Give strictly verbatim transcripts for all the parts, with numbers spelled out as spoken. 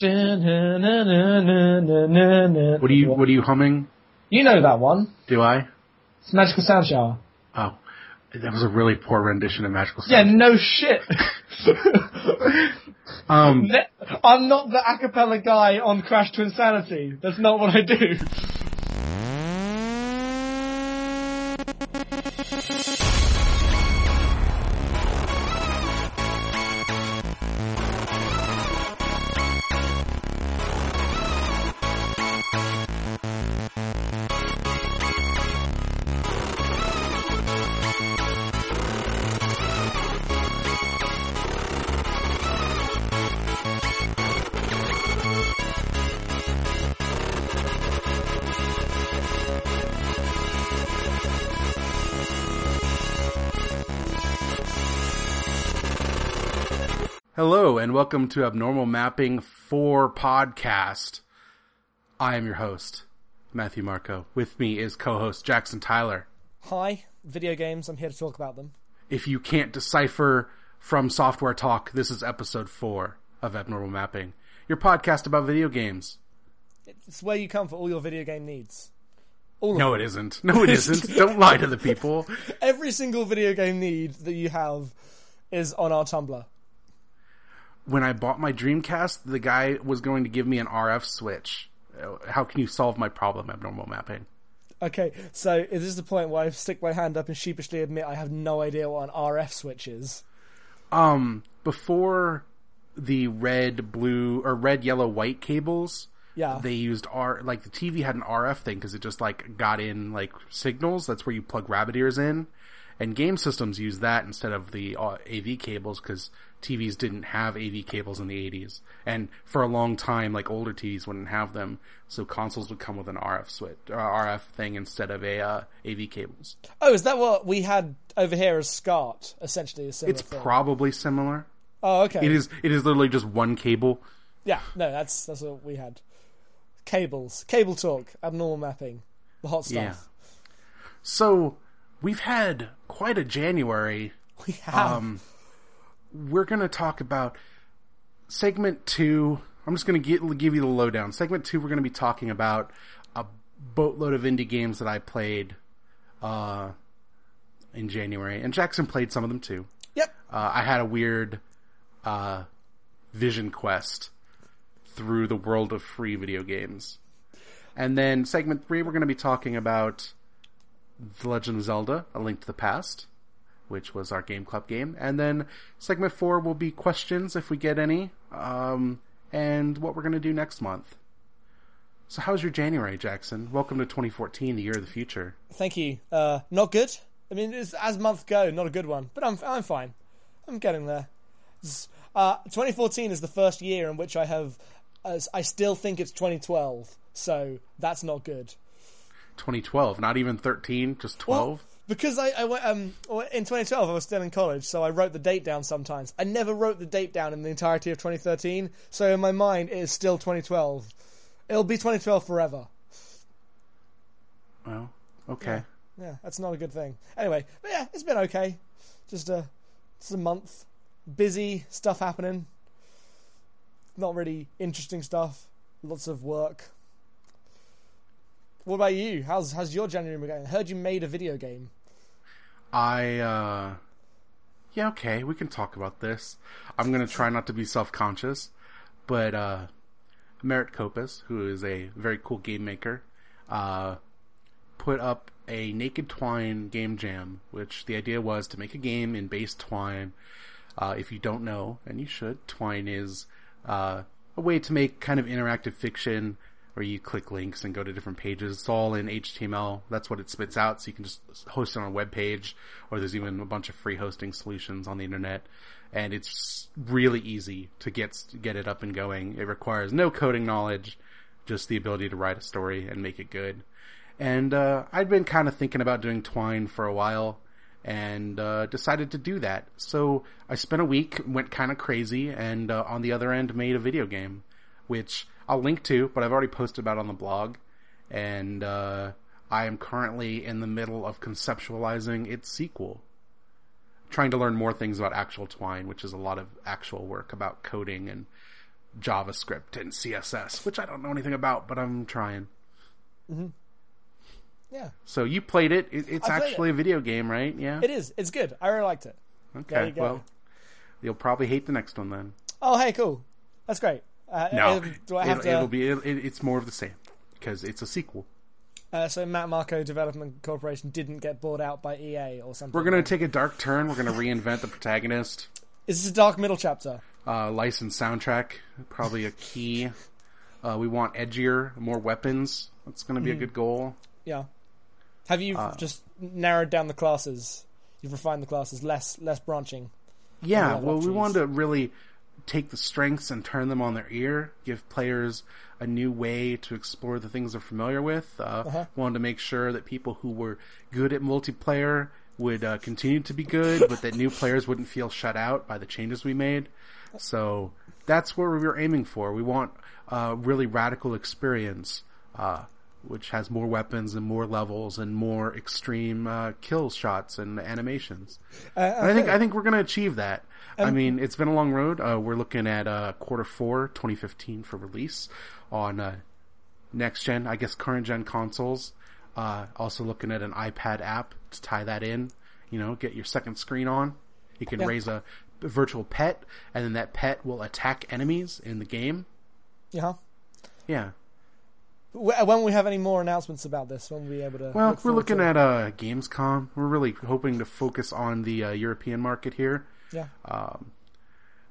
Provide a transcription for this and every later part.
What are you What are you humming? You know that one. Do I? It's Magical Sound Shower. Oh. That was a really poor rendition of Magical Sound. Yeah, no shit. um, I'm not the a cappella guy on Crash to Insanity. That's not what I do. Hello and welcome to Abnormal Mapping four Podcast. I am your host, Matthew Marco. With me is co-host Jackson Tyler. Hi, video games, I'm here to talk about them. If you can't decipher from software talk, this is episode four of Abnormal Mapping, your podcast about video games. It's where you come for all your video game needs. All no, it isn't. No, it isn't. Don't lie to the people. Every single video game need that you have is on our Tumblr. When I bought my Dreamcast, the guy was going to give me an R F switch. How can you solve my problem, Abnormal Mapping? Okay, so this is the point where I stick my hand up and sheepishly admit I have no idea what an R F switch is. Um, before the red, blue, or red, yellow, white cables, yeah, they used R. Like the T V had an R F thing because it just like got in like signals. That's where you plug rabbit ears in. And game systems use that instead of the A V cables because T Vs didn't have A V cables in the eighties. And for a long time, like older T Vs wouldn't have them. So consoles would come with an R F switch, or R F thing instead of a uh, A V cables. Oh, is that what we had over here as SCART, essentially? A similar it's thing. Probably similar. Oh, okay. It is It is literally just one cable. Yeah, no, that's that's what we had. Cables. Cable talk. Abnormal mapping. The hot stuff. Yeah. So we've had quite a January. We have. Um, we're going to talk about segment two. I'm just going to give you the lowdown. Segment two, we're going to be talking about a boatload of indie games that I played uh, in January. And Jackson played some of them too. Yep. Uh, I had a weird uh, vision quest through the world of free video games. And then segment three, we're going to be talking about The Legend of Zelda, A Link to the Past, which was our Game Club game. And then segment four will be questions, if we get any, um, and what we're going to do next month. So how's your January, Jackson? Welcome to twenty fourteen, the year of the future. Thank you. Uh, not good. I mean, it's, as months go, not a good one. But I'm I'm fine. I'm getting there. Uh, twenty fourteen is the first year in which I have... Uh, I still think it's twenty twelve, so that's not good. twenty twelve, not even thirteen, just twelve. Well, because I, I went, um, in twenty twelve I was still in college, so I wrote the date down sometimes. I never wrote the date down in the entirety of twenty thirteen, so in my mind it is still twenty twelve. It'll be twenty twelve forever. Well, okay. Yeah, yeah, that's not a good thing. Anyway, but yeah, it's been okay. Just a, just a month. Busy stuff happening. Not really interesting stuff. Lots of work. What about you? How's how's your January going? I heard you made a video game. I, uh... Yeah, okay, we can talk about this. I'm going to try not to be self-conscious, but, uh... Merritt Kopis, who is a very cool game maker, uh... put up a Naked Twine game jam, which the idea was to make a game in base twine. Uh, if you don't know, and you should, twine is, uh... a way to make kind of interactive fiction where you click links and go to different pages. It's all in H T M L. That's what it spits out, so you can just host it on a web page, or there's even a bunch of free hosting solutions on the internet. And it's really easy to get get it up and going. It requires no coding knowledge, just the ability to write a story and make it good. And uh, I'd been kind of thinking about doing Twine for a while, and uh, decided to do that. So I spent a week, went kind of crazy, and uh, on the other end made a video game, which I'll link to, but I've already posted about it on the blog, and uh, I am currently in the middle of conceptualizing its sequel. Trying to learn more things about actual Twine, which is a lot of actual work about coding and JavaScript and C S S, which I don't know anything about, but I'm trying. Mm-hmm. Yeah. So you played it. it it's played actually it. a video game, right? Yeah. It is. It's good. I really liked it. Okay. You well, you'll probably hate the next one then. Oh, hey, cool. That's great. Uh, no, do I have it'll, to... it'll be. It'll, it's more of the same because it's a sequel. Uh, so Matt Marco Development Corporation didn't get bought out by E A or something. We're going to take a dark turn. We're going to reinvent the protagonist. Is this a dark middle chapter? Uh, licensed soundtrack, probably a key. Uh, we want edgier, more weapons. That's going to be mm. a good goal. Yeah. Have you uh, just narrowed down the classes? You've refined the classes, less less branching. Yeah, well, options. We wanted to really take the strengths and turn them on their ear, give players a new way to explore the things they're familiar with. Uh, uh-huh. Wanted to make sure that people who were good at multiplayer would uh, continue to be good, but that new players wouldn't feel shut out by the changes we made. So that's what we were aiming for. We want a really radical experience, uh, which has more weapons and more levels and more extreme uh, kill shots and animations. Uh, okay. And I think I think we're going to achieve that. Um, I mean, it's been a long road. Uh, we're looking at uh, quarter four, twenty fifteen for release on uh, next gen, I guess current gen consoles. Uh, also looking at an iPad app to tie that in. You know, get your second screen on. You can yeah. raise a virtual pet, and then that pet will attack enemies in the game. Yeah. Yeah. When will we have any more announcements about this? When will we be able to... Well, look we're looking to... at uh, Gamescom. We're really hoping to focus on the uh, European market here. Yeah. Um,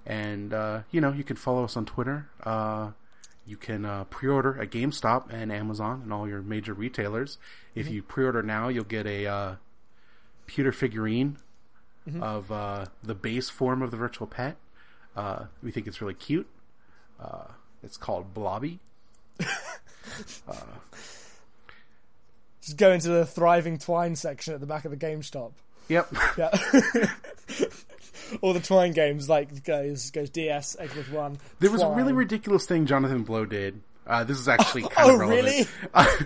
and, uh, you know, you can follow us on Twitter. Uh, you can uh, pre-order at GameStop and Amazon and all your major retailers. If mm-hmm. you pre-order now, you'll get a uh, pewter figurine mm-hmm. of uh, the base form of the virtual pet. Uh, we think it's really cute. Uh, it's called Blobby. Uh, just go into the thriving Twine section at the back of the GameStop. Yep. Yeah. All the Twine games, like goes goes D S, Xbox One. There was Twine. A really ridiculous thing Jonathan Blow did. Uh, this is actually oh, kind of oh, relevant.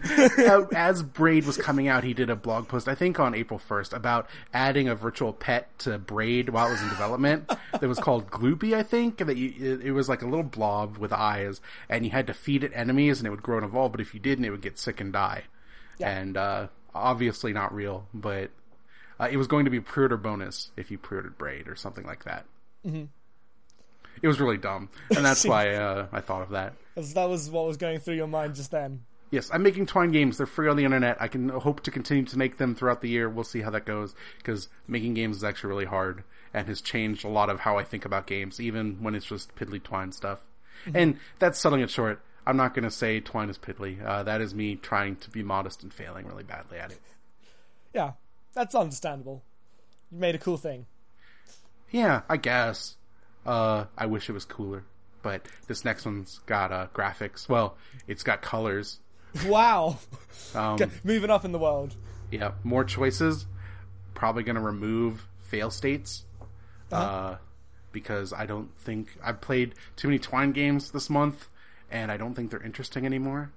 Really? Uh, as Braid was coming out, he did a blog post, I think on April first, about adding a virtual pet to Braid while it was in development that was called Gloopy, I think. And that you, it, it was like a little blob with eyes, and you had to feed it enemies, and it would grow and evolve, but if you didn't, it would get sick and die. Yeah. And uh, obviously not real, but uh, it was going to be a pre-order bonus if you pre-ordered Braid or something like that. Mm-hmm. It was really dumb, and that's why uh, I thought of that. That was what was going through your mind just then. Yes, I'm making Twine games. They're free on the internet. I can hope to continue to make them throughout the year. We'll see how that goes, because making games is actually really hard and has changed a lot of how I think about games, even when it's just piddly Twine stuff. Mm-hmm. And that's selling it short. I'm not going to say Twine is piddly. Uh, that is me trying to be modest and failing really badly at it. Yeah, that's understandable. You made a cool thing. Yeah, I guess. Uh, I wish it was cooler, but this next one's got uh, graphics. Well, it's got colors. Wow. um, Moving up in the world. Yeah, more choices. Probably going to remove fail states uh-huh. uh, because I don't think I've played too many Twine games this month, and I don't think they're interesting anymore.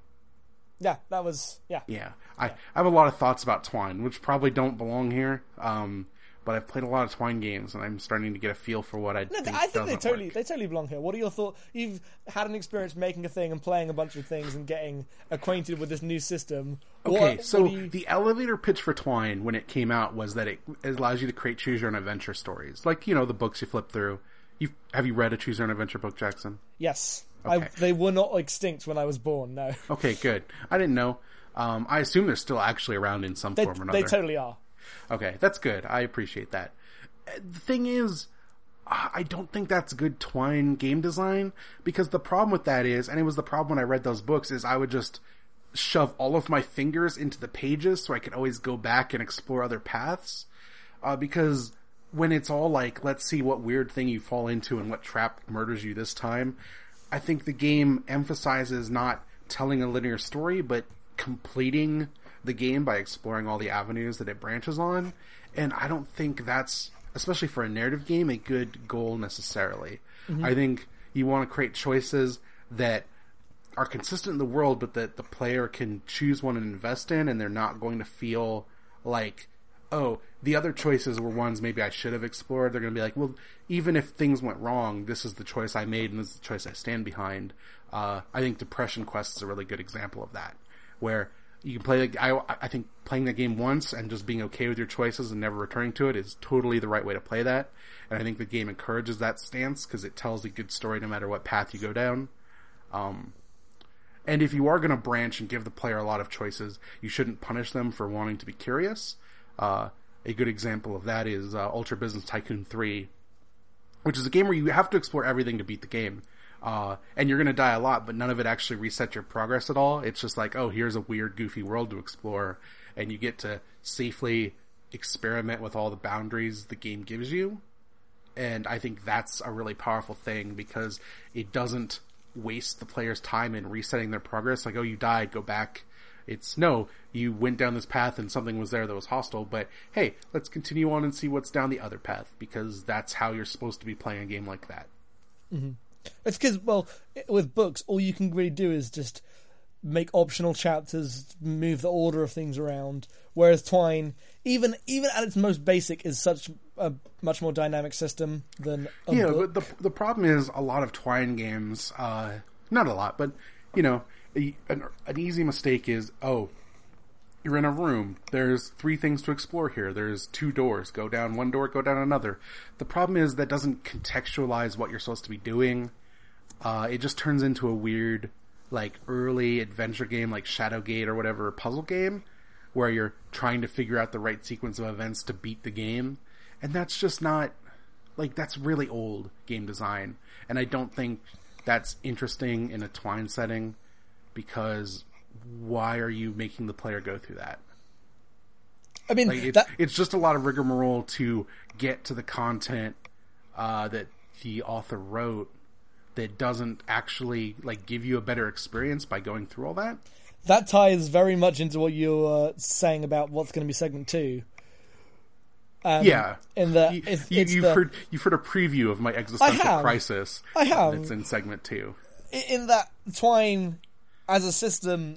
Yeah, that was yeah. Yeah, I, yeah. I have a lot of thoughts about Twine, which probably don't belong here. Um, But I've played a lot of Twine games, and I'm starting to get a feel for what I no, think. I think they totally work. they totally belong here. What are your thoughts? You've had an experience making a thing and playing a bunch of things and getting acquainted with this new system. What, okay, so you... the elevator pitch for Twine when it came out was that it allows you to create choose your own adventure stories, like you know the books you flip through. You've, have you read a choose your own adventure book, Jackson? Yes, okay. I, they were not extinct when I was born. No. Okay, good. I didn't know. Um, I assume they're still actually around in some they, form or another. They totally are. Okay, that's good. I appreciate that. The thing is, I don't think that's good Twine game design, because the problem with that is, and it was the problem when I read those books, is I would just shove all of my fingers into the pages so I could always go back and explore other paths. Uh, because when it's all like, let's see what weird thing you fall into and what trap murders you this time, I think the game emphasizes not telling a linear story, but completing the game by exploring all the avenues that it branches on, and I don't think that's, especially for a narrative game, a good goal necessarily. Mm-hmm. I think you want to create choices that are consistent in the world, but that the player can choose one and invest in, and they're not going to feel like oh, the other choices were ones maybe I should have explored. They're going to be like, well, even if things went wrong, this is the choice I made and this is the choice I stand behind. Uh, I think Depression Quest is a really good example of that, where you can play, I, I think playing that game once and just being okay with your choices and never returning to it is totally the right way to play that. And I think the game encourages that stance because it tells a good story no matter what path you go down. Um, and if you are going to branch and give the player a lot of choices, you shouldn't punish them for wanting to be curious. Uh, a good example of that is uh, Ultra Business Tycoon three, which is a game where you have to explore everything to beat the game. Uh, and you're going to die a lot, but none of it actually resets your progress at all. It's just like, oh, here's a weird, goofy world to explore. And you get to safely experiment with all the boundaries the game gives you. And I think that's a really powerful thing because it doesn't waste the player's time in resetting their progress. Like, oh, you died, go back. It's, no, you went down this path and something was there that was hostile, but hey, let's continue on and see what's down the other path, because that's how you're supposed to be playing a game like that. Mm-hmm. It's because, well, with books, all you can really do is just make optional chapters, move the order of things around, whereas Twine, even even at its most basic, is such a much more dynamic system than a yeah, book. But the, the problem is a lot of Twine games, uh, not a lot, but, you know, a, an, an easy mistake is, oh, you're in a room, there's three things to explore here, there's two doors, go down one door, go down another. The problem is that doesn't contextualize what you're supposed to be doing. Uh, it just turns into a weird, like, early adventure game like Shadowgate or whatever, puzzle game, where you're trying to figure out the right sequence of events to beat the game. And that's just not, like, that's really old game design. And I don't think that's interesting in a Twine setting, because why are you making the player go through that? I mean, like, it's, that... it's just a lot of rigmarole to get to the content uh, that the author wrote that doesn't actually, like, give you a better experience by going through all that. That ties very much into what you are saying about what's going to be segment two. Um, yeah. In the, you, it's, you, it's you've, the... heard, you've heard a preview of my existential I have. crisis. I have. It's in segment two. In that, Twine, as a system,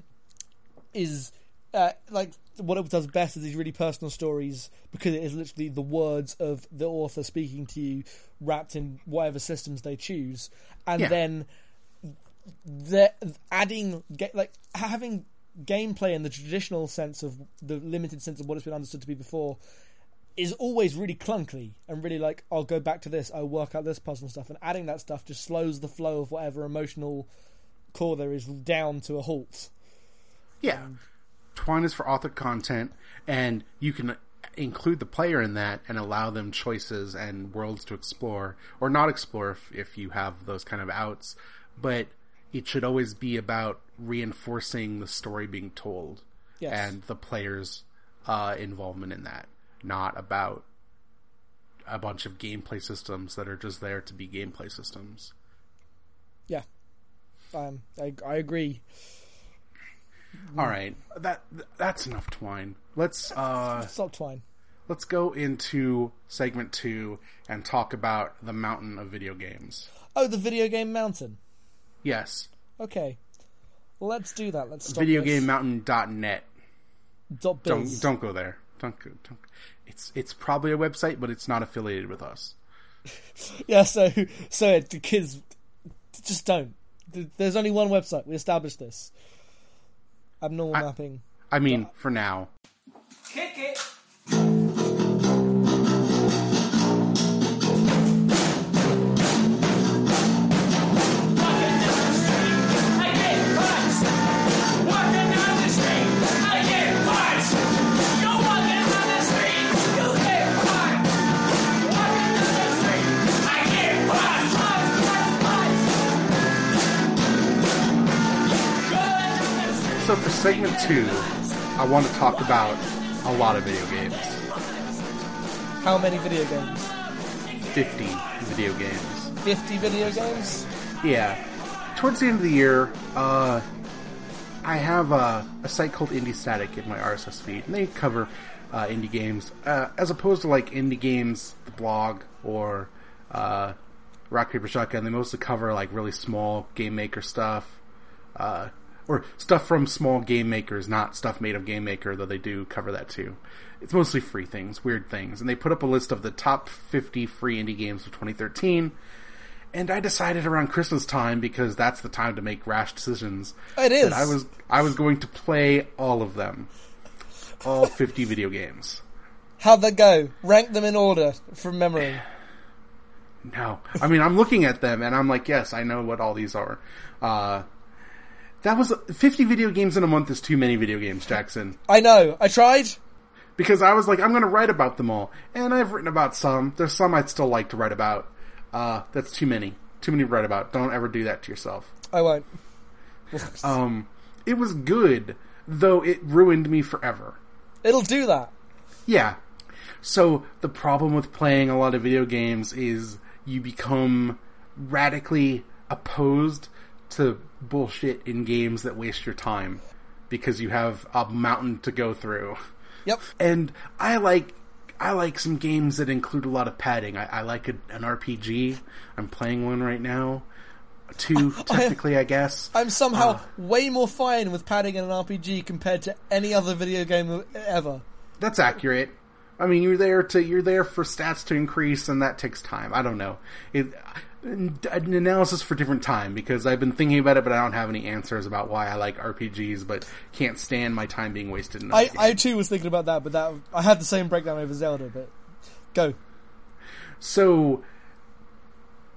is, uh, like, what it does best is these really personal stories, because it is literally the words of the author speaking to you wrapped in whatever systems they choose. And yeah. then the adding, like, having gameplay in the traditional sense of the limited sense of what it's been understood to be before is always really clunky and really like, I'll go back to this, I'll work out this puzzle and stuff. And adding that stuff just slows the flow of whatever emotional core there is down to a halt. Yeah. Um, Twine is for authored content, and you can include the player in that and allow them choices and worlds to explore, or not explore if, if you have those kind of outs. But it should always be about reinforcing the story being told yes. and the player's uh, involvement in that, not about a bunch of gameplay systems that are just there to be gameplay systems. Yeah. Um, I, I agree. All right, that that's enough Twine. Let's uh, stop Twine. Let's go into segment two and talk about the mountain of video games. Oh, the video game mountain. Yes. Okay. Well, let's do that. Let's stop video game mountain dot net. Dot biz. Don't don't go there. Don't go. Don't. It's it's probably a website, but it's not affiliated with us. yeah. So so the kids just don't. There's only one website. We established this. Abnormal I, mapping. I mean, yeah. for now. Kick it! So for segment two, I want to talk about a lot of video games. How many video games? fifty video games. fifty video games? Yeah. Towards the end of the year, uh, I have a, a site called Indie Static in my R S S feed, and they cover uh, indie games, uh, as opposed to like Indie Games, the blog, or uh, Rock Paper Shotgun. They mostly cover like really small game maker stuff. Uh, or stuff from small game makers, not stuff made of Game Maker, though they do cover that too. It's mostly free things, weird things. And they put up a list of the top fifty free indie games of twenty thirteen. And I decided around Christmas time, because that's the time to make rash decisions. It is. I was I was going to play all of them. All fifty video games. How'd that go? Rank them in order from memory. No. I mean, I'm looking at them and I'm like, yes, I know what all these are. Uh, that was fifty video games in a month is too many video games, Jackson. I know. I tried. Because I was like, I'm going to write about them all. And I've written about some. There's some I'd still like to write about. Uh, that's too many. Too many to write about. Don't ever do that to yourself. I won't. um, it was good, though it ruined me forever. It'll do that. Yeah. So the problem with playing a lot of video games is you become radically opposed to bullshit in games that waste your time, because you have a mountain to go through. Yep. And I like... I like some games that include a lot of padding. I, I like a, an R P G. I'm playing one right now. Two, technically, I, I guess. I'm somehow uh, way more fine with padding in an R P G compared to any other video game ever. That's accurate. I mean, you're there to you're there for stats to increase, and that takes time. I don't know. It, an analysis for different time, because I've been thinking about it, but I don't have any answers about why I like R P Gs, but can't stand my time being wasted in I, I too was thinking about that, but that I had the same breakdown over Zelda, but go. So,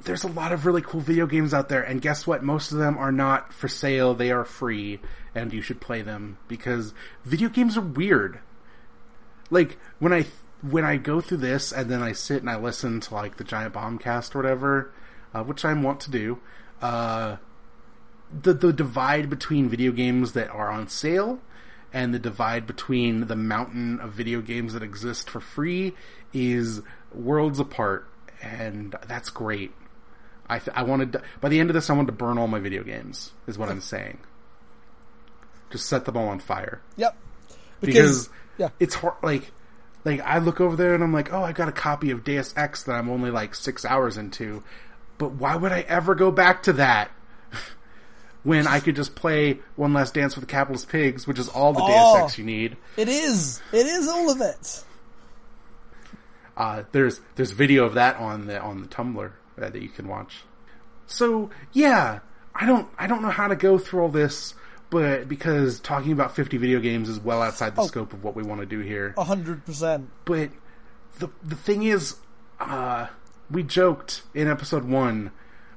there's a lot of really cool video games out there, and guess what? Most of them are not for sale, they are free, and you should play them, because video games are weird. Like, when I when I go through this, and then I sit and I listen to, like, the Giant Bombcast or whatever... Uh, which I want to do, uh, the the divide between video games that are on sale and the divide between the mountain of video games that exist for free is worlds apart, and that's great. I th- I wanted to, by the end of this, I wanted to burn all my video games, is what I'm saying. Just set them all on fire. Yep. Because, because yeah. It's hard, like... Like, I look over there and I'm like, oh, I got a copy of Deus Ex that I'm only, like, six hours into... But why would I ever go back to that when I could just play One Last Dance with the Capitalist Pigs, which is all the oh, Deus Ex you need? It is. It is all of it. Uh, there's there's video of that on the on the Tumblr uh, that you can watch. So yeah, I don't I don't know how to go through all this, but because talking about fifty video games is well outside the oh, scope of what we want to do here. A hundred percent. But the the thing is. Uh, We joked in episode one,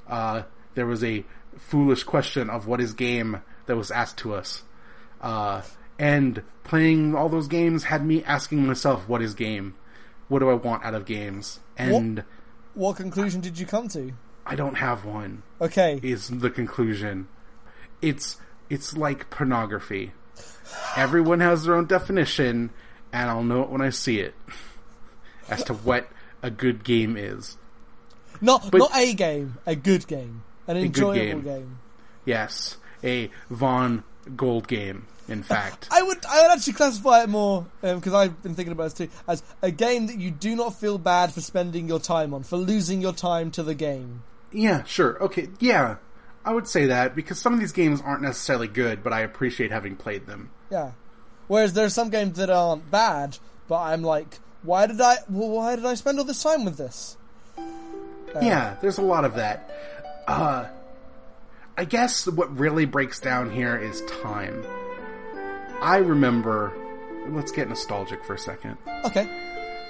uh, there was a foolish question of what is game that was asked to us. Uh, and playing all those games had me asking myself, what is game? What do I want out of games? And What, what conclusion I, did you come to? I don't have one. Okay. Is the conclusion. It's, it's like pornography. Everyone has their own definition, and I'll know it when I see it. As to what a good game is. Not but, not a game, a good game. An enjoyable game. game. Yes. A Von Gold game, in fact. I would I would actually classify it more, because um, I've been thinking about this too, as a game that you do not feel bad for spending your time on, for losing your time to the game. Yeah, sure. Okay, yeah. I would say that, because some of these games aren't necessarily good, but I appreciate having played them. Yeah. Whereas there are some games that aren't bad, but I'm like, why did I why did I spend all this time with this? Uh, yeah, there's a lot of that. Uh, I guess what really breaks down here is time. I remember... Let's get nostalgic for a second. Okay.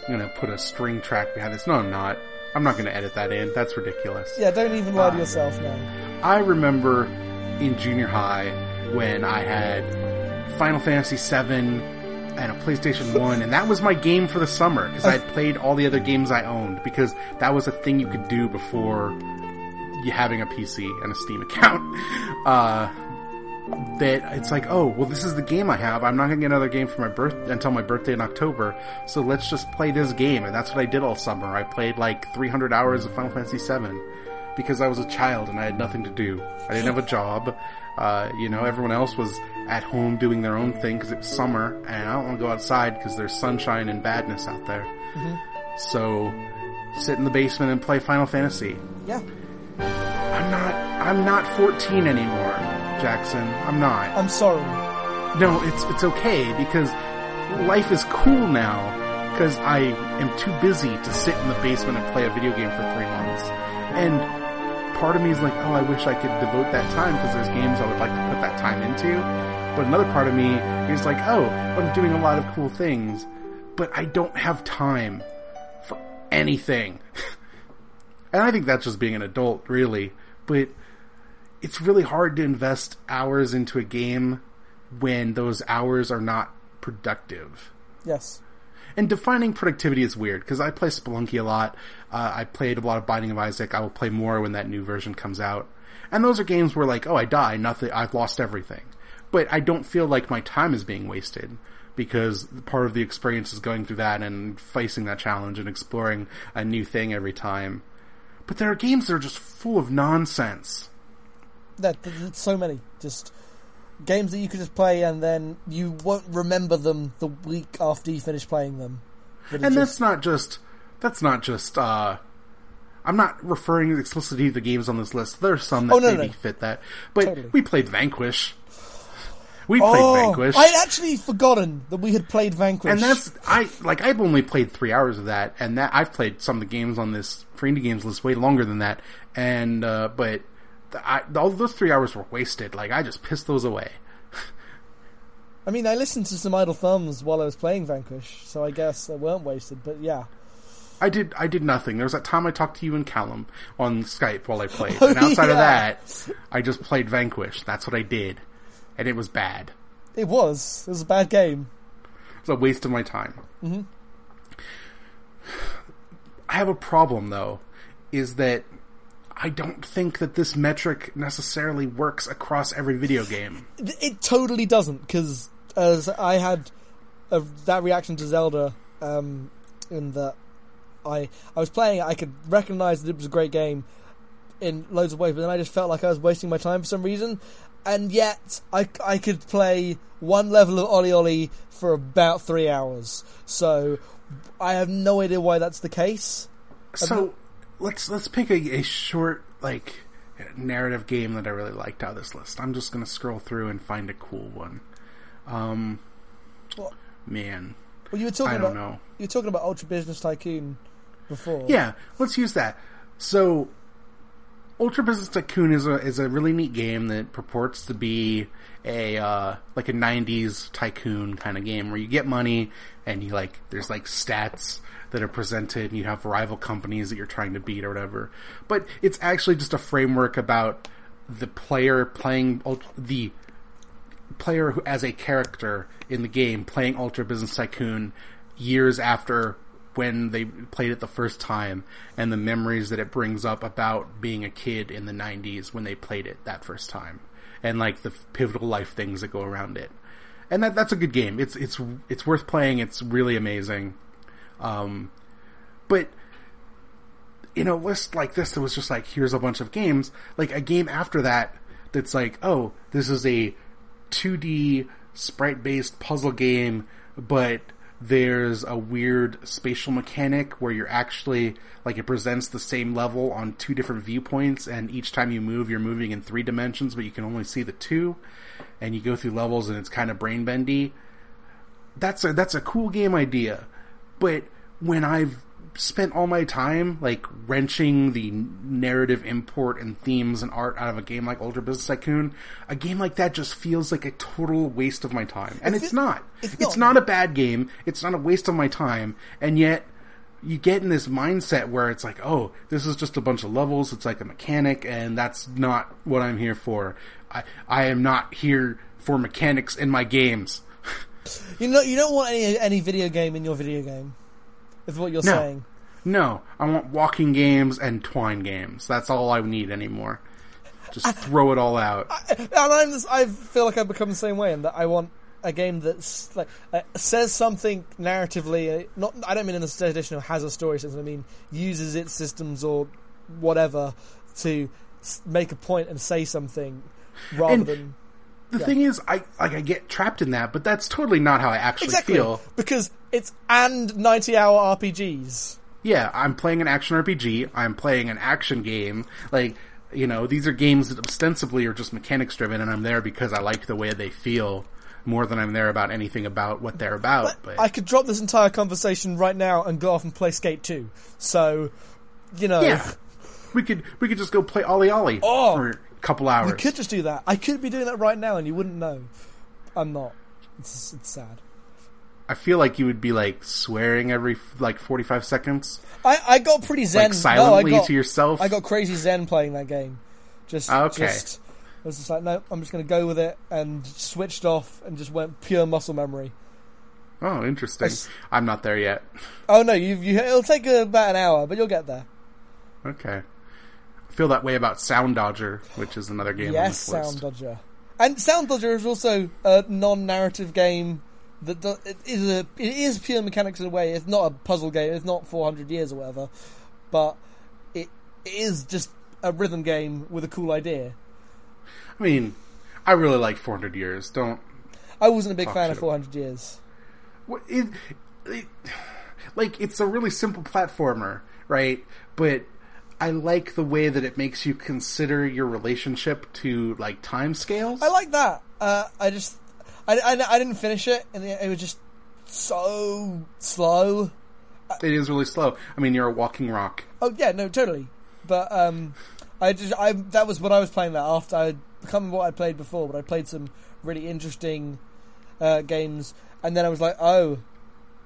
I'm going to put a string track behind this. No, I'm not. I'm not going to edit that in. That's ridiculous. Yeah, don't even lie um, to yourself now. I remember in junior high when I had Final Fantasy seven and a PlayStation one, and that was my game for the summer, because I had played all the other games I owned, because that was a thing you could do before you having a P C and a Steam account. Uh, that it's like, oh, well, this is the game I have. I'm not going to get another game for my birth- until my birthday in October, so let's just play this game. And that's what I did all summer. I played like three hundred hours of Final Fantasy seven, because I was a child and I had nothing to do. I didn't have a job. Uh, you know, everyone else was at home doing their own thing because it was summer, and I don't want to go outside because there's sunshine and badness out there. Mm-hmm. So, sit in the basement and play Final Fantasy. Yeah. I'm not, I'm not fourteen anymore, Jackson. I'm not. I'm sorry. No, it's it's okay, because life is cool now, because I am too busy to sit in the basement and play a video game for three months. And part of me is like, oh, I wish I could devote that time, because there's games I would like to put that time into. But another part of me is like, oh, but I'm doing a lot of cool things, but I don't have time for anything. And I think that's just being an adult, really. But it's really hard to invest hours into a game when those hours are not productive. Yes. And defining productivity is weird, because I play Spelunky a lot. Uh, I played a lot of Binding of Isaac. I will play more when that new version comes out. And those are games where, like, oh, I die, nothing, I've lost everything. But I don't feel like my time is being wasted, because part of the experience is going through that and facing that challenge and exploring a new thing every time. But there are games that are just full of nonsense. That, that's so many. Just games that you could just play and then you won't remember them the week after you finish playing them. And that's just... not just... That's not just... Uh, I'm not referring explicitly to the games on this list. There are some that oh, no, maybe no. fit that. But totally. we played Vanquish. We played oh, Vanquish. I'd actually forgotten that we had played Vanquish. And that's... I Like, I've only played three hours of that, and that I've played some of the games on this free indie games list way longer than that. And, uh, but... I, all those three hours were wasted. Like, I just pissed those away. I mean, I listened to some idle thumbs while I was playing Vanquish, so I guess they weren't wasted, but yeah. I did I did nothing. There was that time I talked to you and Callum on Skype while I played. oh, and outside yeah. of that, I just played Vanquish. That's what I did. And it was bad. It was. It was a bad game. It was a waste of my time. Mm-hmm. I have a problem, though, is that I don't think that this metric necessarily works across every video game. It totally doesn't, because as I had a, that reaction to Zelda, um, in that I I was playing it, I could recognize that it was a great game in loads of ways, but then I just felt like I was wasting my time for some reason, and yet I, I could play one level of Oli Oli for about three hours. So I have no idea why that's the case. So... Let's let's pick a, a short, like, narrative game that I really liked out of this list. I'm just going to scroll through and find a cool one. Um, well, man, well, you were talking I don't about, know. You were talking about Ultra Business Tycoon before. Yeah, let's use that. So, Ultra Business Tycoon is a is a really neat game that purports to be a uh, like a nineties tycoon kind of game where you get money and you like there's like stats that are presented, and you have rival companies that you're trying to beat or whatever. But it's actually just a framework about the player playing, the player who, as a character in the game, playing Ultra Business Tycoon years after when they played it the first time, and the memories that it brings up about being a kid in the nineties when they played it that first time, and like the pivotal life things that go around it. And that that's a good game. It's it's it's worth playing. It's really amazing. Um, but in a list like this, that was just like, here's a bunch of games, like a game after that, that's like, oh, this is a two D sprite-based puzzle game, but there's a weird spatial mechanic where you're actually, like, it presents the same level on two different viewpoints, and each time you move, you're moving in three dimensions, but you can only see the two, and you go through levels, and it's kind of brain-bendy. That's a, that's a cool game idea. But when I've spent all my time, like, wrenching the narrative import and themes and art out of a game like Ultra Business Tycoon, a game like that just feels like a total waste of my time. And it's, it's not. It's, it's not. not a bad game. It's not a waste of my time. And yet, you get in this mindset where it's like, oh, this is just a bunch of levels. It's like a mechanic, and that's not what I'm here for. I, I am not here for mechanics in my games. You know, you don't want any any video game in your video game, is what you're no. saying. No, I want walking games and Twine games. That's all I need anymore. Just I, throw it all out. I, and I'm just, I feel like I've become the same way, in that I want a game that's like uh, says something narratively. Uh, not, I don't mean in the traditional has a story system. I mean uses its systems or whatever to make a point and say something, rather and, than. The yeah. thing is, I like I get trapped in that, but that's totally not how I actually exactly. feel. Because it's and ninety-hour R P Gs. Yeah, I'm playing an action R P G. I'm playing an action game. Like, you know, these are games that ostensibly are just mechanics driven, and I'm there because I like the way they feel more than I'm there about anything about what they're about. But, but. I could drop this entire conversation right now and go off and play Skate two. So, you know... Yeah. We could we could just go play Ollie Ollie oh, for a couple hours. We could just do that. I could be doing that right now and you wouldn't know. I'm not. It's, it's sad. I feel like you would be, like, swearing every, like, forty-five seconds. I, I got pretty zen. Like, silently no, I got, to yourself. I got crazy zen playing that game. Just, okay. Just, I was just like, no, I'm just going to go with it, and switched off and just went pure muscle memory. Oh, interesting. It's, I'm not there yet. Oh, no, you, you, it'll take about an hour, but you'll get there. Okay. I feel that way about Sound Dodger, which is another game yes, on this list. Yes, Sound Dodger. And Sound Dodger is also a non-narrative game. That it is a it is pure mechanics in a way. It's not a puzzle game. It's not four hundred years or whatever, but it, it is just a rhythm game with a cool idea. I mean, I really like four hundred years. Don't. I wasn't a big fan of four hundred years. What it, it, like it's a really simple platformer, right? But I like the way that it makes you consider your relationship to like time scales. I like that. Uh, I just. I, I, I didn't finish it, and it was just so slow. It is really slow. I mean, you're a walking rock. Oh yeah, no, totally. But um, I just I that was what I was playing. That after I can't remember what I played before, but I played some really interesting uh, games, and then I was like, oh,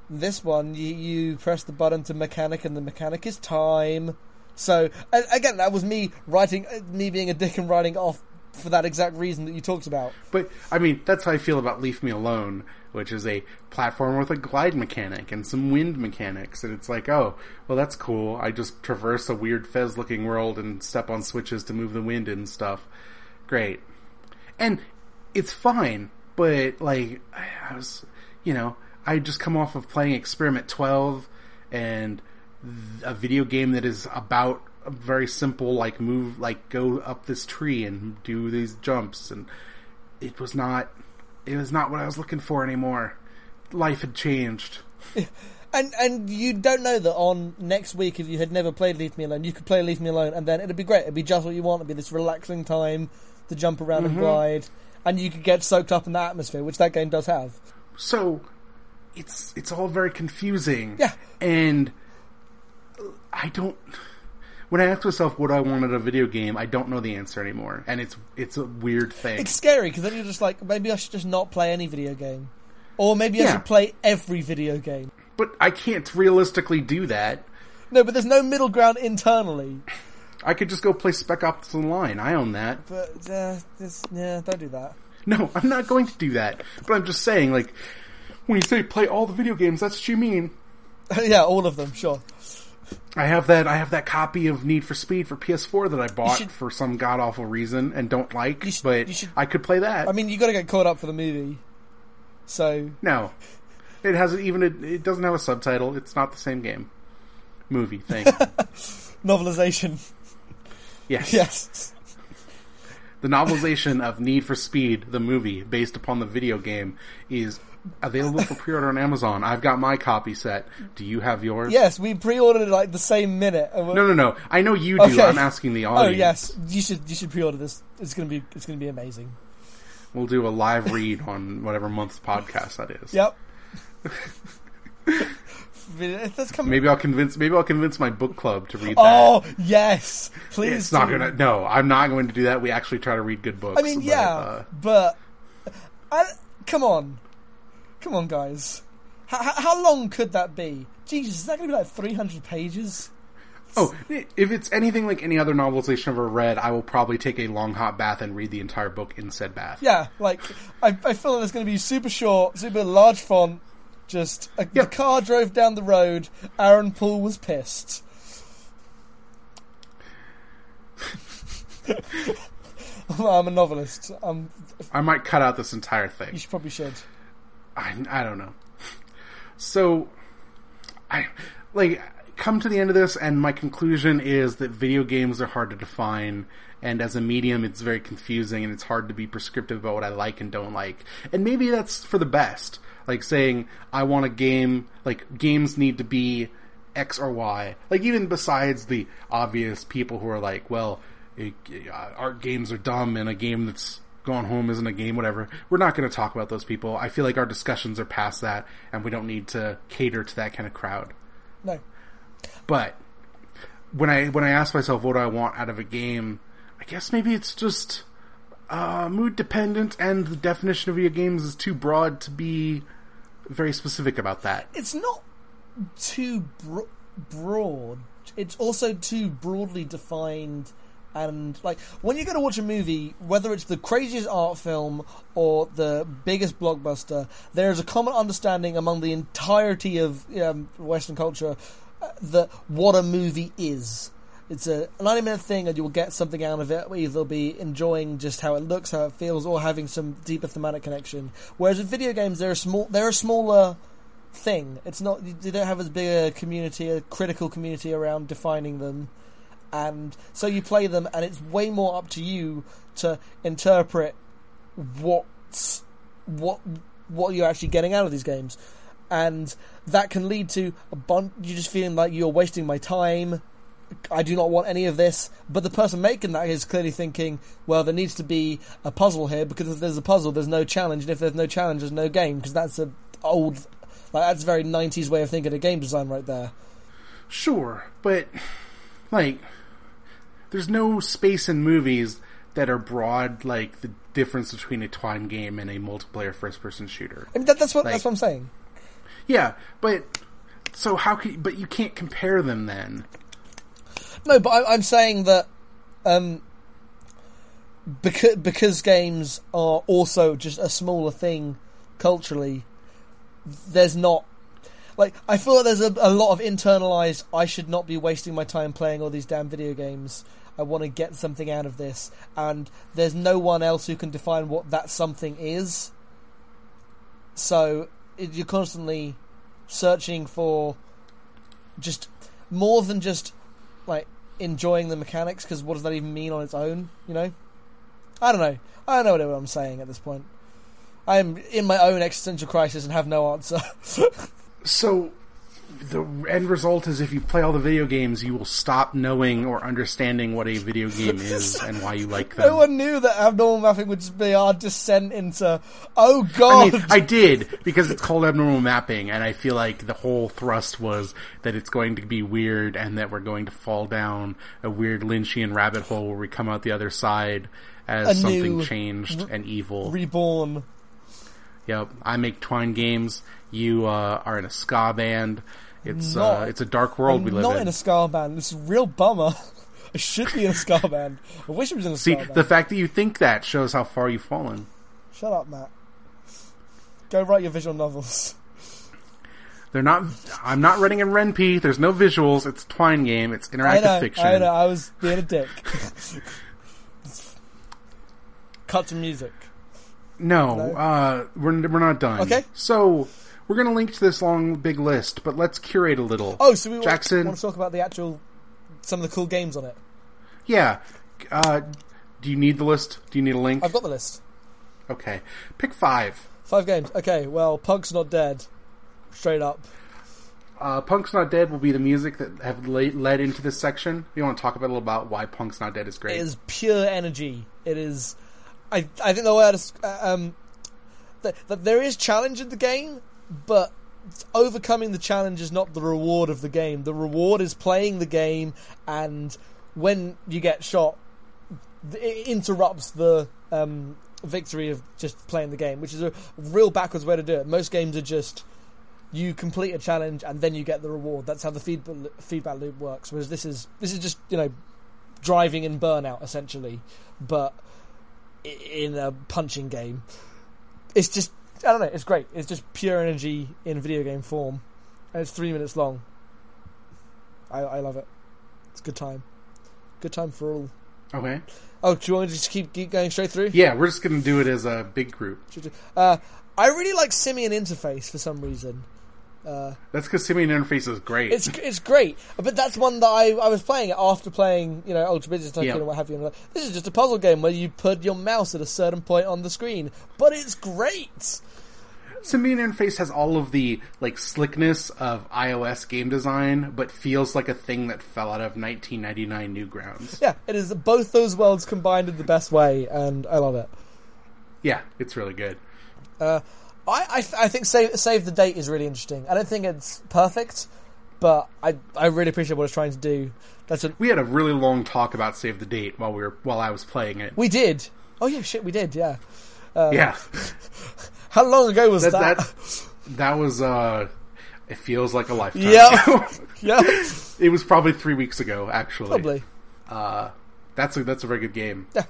this one you, you press the button to mechanic, and the mechanic is time. So again, that was me writing, me being a dick and writing off. For that exact reason that you talked about. But, I mean, that's how I feel about Leave Me Alone, which is a platform with a glide mechanic and some wind mechanics. And it's like, oh, well, that's cool. I just traverse a weird Fez-looking world and step on switches to move the wind and stuff. Great. And it's fine, but, like, I was, you know, I just come off of playing Experiment twelve and a video game that is about... very simple, like, move, like, go up this tree and do these jumps, and it was not, it was not what I was looking for anymore. Life had changed. And and you don't know that on next week, if you had never played Leave Me Alone, you could play Leave Me Alone, and then it'd be great. It'd be just what you want. It'd be this relaxing time to jump around mm-hmm. and glide, and you could get soaked up in the atmosphere, which that game does have. So, it's it's all very confusing. Yeah. And I don't... When I ask myself what I wanted a video game, I don't know the answer anymore. And it's it's a weird thing. It's scary, because then you're just like, maybe I should just not play any video game. Or maybe yeah. I should play every video game. But I can't realistically do that. No, but there's no middle ground internally. I could just go play Spec Ops Online. I own that. But, uh, yeah, don't do that. No, I'm not going to do that. But I'm just saying, like, when you say play all the video games, that's what you mean. Yeah, all of them, sure. I have that. I have that copy of Need for Speed for P S four that I bought should, for some god awful reason and don't like. You should, but you should, I could play that. I mean, you got to get caught up for the movie. So no, it hasn't even. A, it doesn't have a subtitle. It's not the same game. Movie thing. Novelization. Yes. Yes. The novelization of Need for Speed, the movie based upon the video game, is available for pre-order on Amazon. I've got my copy set. Do you have yours? Yes, we pre-ordered it like the same minute. No, no, no. I know you do. Okay. I'm asking the audience. Oh yes, you should. You should pre-order this. It's gonna be. It's gonna be amazing. We'll do a live read on whatever month's podcast that is. Yep. That's coming. Maybe I'll convince. Maybe I'll convince my book club to read. Oh, that. Oh yes, please. It's do. Not gonna. No, I'm not going to do that. We actually try to read good books. I mean, but, yeah, uh, but I, come on. Come on, guys. How, how long could that be? Jesus, is that going to be like three hundred pages? Oh, if it's anything like any other novelization I've ever read, I will probably take a long hot bath and read the entire book in said bath. Yeah, like, I, I feel like it's going to be super short, super large font, just, a, yeah. The car drove down the road, Aaron Paul was pissed. I'm a novelist. I'm, I might cut out this entire thing. You should, probably should. I, I don't know. So, I like come to the end of this, and my conclusion is that video games are hard to define, and as a medium, it's very confusing, and it's hard to be prescriptive about what I like and don't like. And maybe that's for the best. Like saying, I want a game, like games need to be X or Y. Like even besides the obvious people who are like, well, it, uh, art games are dumb and a game that's gone home isn't a game, whatever. We're not going to talk about those people. I feel like our discussions are past that, and we don't need to cater to that kind of crowd. No. But when I when I ask myself, what do I want out of a game, I guess maybe it's just uh, mood dependent, and the definition of video games is too broad to be very specific about that. It's not too bro- broad. It's also too broadly defined. And, like, when you go to watch a movie, whether it's the craziest art film or the biggest blockbuster, there is a common understanding among the entirety of um, Western culture uh, that what a movie is. It's a ninety-minute thing, and you will get something out of it, either be enjoying just how it looks, how it feels, or having some deeper thematic connection. Whereas with video games, they're a, small, they're a smaller thing. It's not, you don't have as big a community, a critical community around defining them. And so you play them, and it's way more up to you to interpret what's, what what you're actually getting out of these games. And that can lead to a bunch, you're just feeling like you're wasting my time, I do not want any of this. But the person making that is clearly thinking, well, there needs to be a puzzle here, because if there's a puzzle, there's no challenge, and if there's no challenge, there's no game, because that's a old, like, that's a very nineties way of thinking of game design right there. Sure, but, like, there's no space in movies that are broad, like the difference between a Twine game and a multiplayer first-person shooter. I mean, that, that's what like, that's what I'm saying. Yeah, but so how can? But you can't compare them then. No, but I, I'm saying that um, because because games are also just a smaller thing culturally. There's not. Like, I feel like there's a, a lot of internalized, I should not be wasting my time playing all these damn video games. I want to get something out of this. And there's no one else who can define what that something is. So it, you're constantly searching for just more than just, like, enjoying the mechanics, because what does that even mean on its own, you know? I don't know. I don't know what I'm saying at this point. I'm in my own existential crisis and have no answer. So, the end result is if you play all the video games, you will stop knowing or understanding what a video game is and why you like them. No one knew that abnormal mapping would just be our descent into, oh god! I mean, I did, because it's called abnormal mapping, and I feel like the whole thrust was that it's going to be weird and that we're going to fall down a weird Lynchian rabbit hole where we come out the other side as something changed re- and evil. Reborn. Yep, I make Twine games. You uh, are in a ska band. It's not, uh, it's a dark world I'm we live in. I'm not in a ska band. It's a real bummer. I should be in a ska band. I wish I was in a ska See, band. See, the fact that you think that shows how far you've fallen. Shut up, Matt. Go write your visual novels. They're not. I'm not running in Renpy. There's no visuals. It's a Twine game. It's interactive I know, fiction. I know. I was being a dick. Cut to music. No, no. Uh, we're we're not done. Okay. So we're going to link to this long, big list, but let's curate a little. Oh, so we Jackson, want to talk about the actual, some of the cool games on it. Yeah. Uh, do you need the list? Do you need a link? I've got the list. Okay. Pick five. Five games. Okay, well, Punk's Not Dead. Straight up. Uh, Punk's Not Dead will be the music that have led into this section. You want to talk a little about why Punk's Not Dead is great? It is pure energy. It is... I I think the way I just, um, that that there is challenge in the game, but overcoming the challenge is not the reward of the game. The reward is playing the game, and when you get shot, it interrupts the um, victory of just playing the game, which is a real backwards way to do it. Most games are just you complete a challenge and then you get the reward. That's how the feedback feedback loop works. Whereas this is this is just, you know, driving in Burnout essentially, but in a punching game. It's just, I don't know, it's great. It's just pure energy in video game form, and it's three minutes long. I, I love it. It's a good time. Good time for all. Okay. Oh, do you want to just keep, keep going straight through? Yeah, we're just going to do it as a big group. Uh, I really like Simian Interface for some reason. Uh, that's because Simian Interface is great. It's it's great, but that's one that I, I was playing after playing, you know, Ultra Business Tycoon, yep, and what have you. And like, this is just a puzzle game where you put your mouse at a certain point on the screen, but it's great. Simian Interface has all of the like slickness of iOS game design, but feels like a thing that fell out of nineteen ninety-nine Newgrounds. Yeah, it is both those worlds combined in the best way, and I love it. Yeah, it's really good. Uh, I I, th- I think Save, Save the Date is really interesting. I don't think it's perfect, but I I really appreciate what it's trying to do. That's a... We had a really long talk about Save the Date while we were while I was playing it. We did. Oh yeah, shit, we did. Yeah. Um, yeah. How long ago was that? That, that, that was, uh, it feels like a lifetime yep. ago. yeah. It was probably three weeks ago, actually. Probably. Uh, that's a, that's a very good game. Yeah.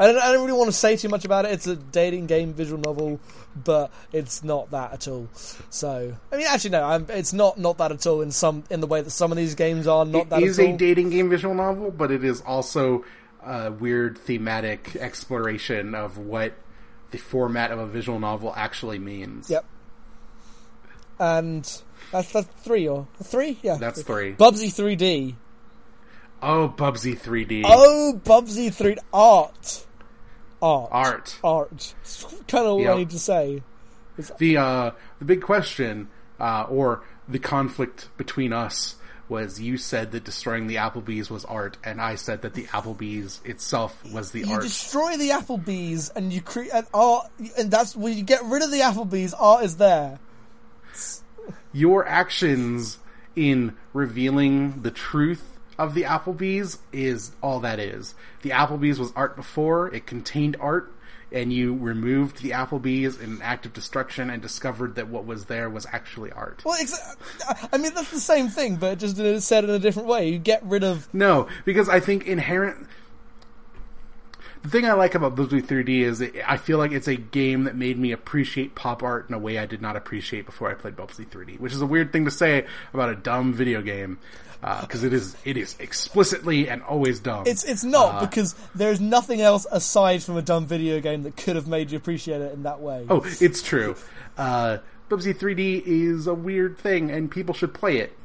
I don't, I don't really want to say too much about it. It's a dating game visual novel, but it's not that at all. So, I mean, actually, no, I'm, it's not, not that at all in some in the way that some of these games are not it that at all. It is a dating game visual novel, but it is also a weird thematic exploration of what the format of a visual novel actually means. Yep. And that's, that's three or three? Yeah. That's three. Bubsy three D. Oh, Bubsy three D. Oh, Bubsy three D. Art. Art. Art. Art. It's kind of all yep. I need to say. It's... The uh, the big question, uh, or the conflict between us, was you said that destroying the Applebee's was art, and I said that the Applebee's itself was the you art. You destroy the Applebee's, and you create an art, and that's when you get rid of the Applebee's, art is there. Your actions in revealing the truth of the Applebee's is all that is. The Applebee's was art before, it contained art, and you removed the Applebee's in an act of destruction and discovered that what was there was actually art. Well, ex- I mean, that's the same thing, but just said in a different way. You get rid of... No, because I think inherent... The thing I like about Bubsy three D is it, I feel like it's a game that made me appreciate pop art in a way I did not appreciate before I played Bubsy three D, which is a weird thing to say about a dumb video game, because uh, it is it is explicitly and always dumb. It's it's not, uh, because there's nothing else aside from a dumb video game that could have made you appreciate it in that way. Oh, it's true. Uh, Bubsy three D is a weird thing, and people should play it.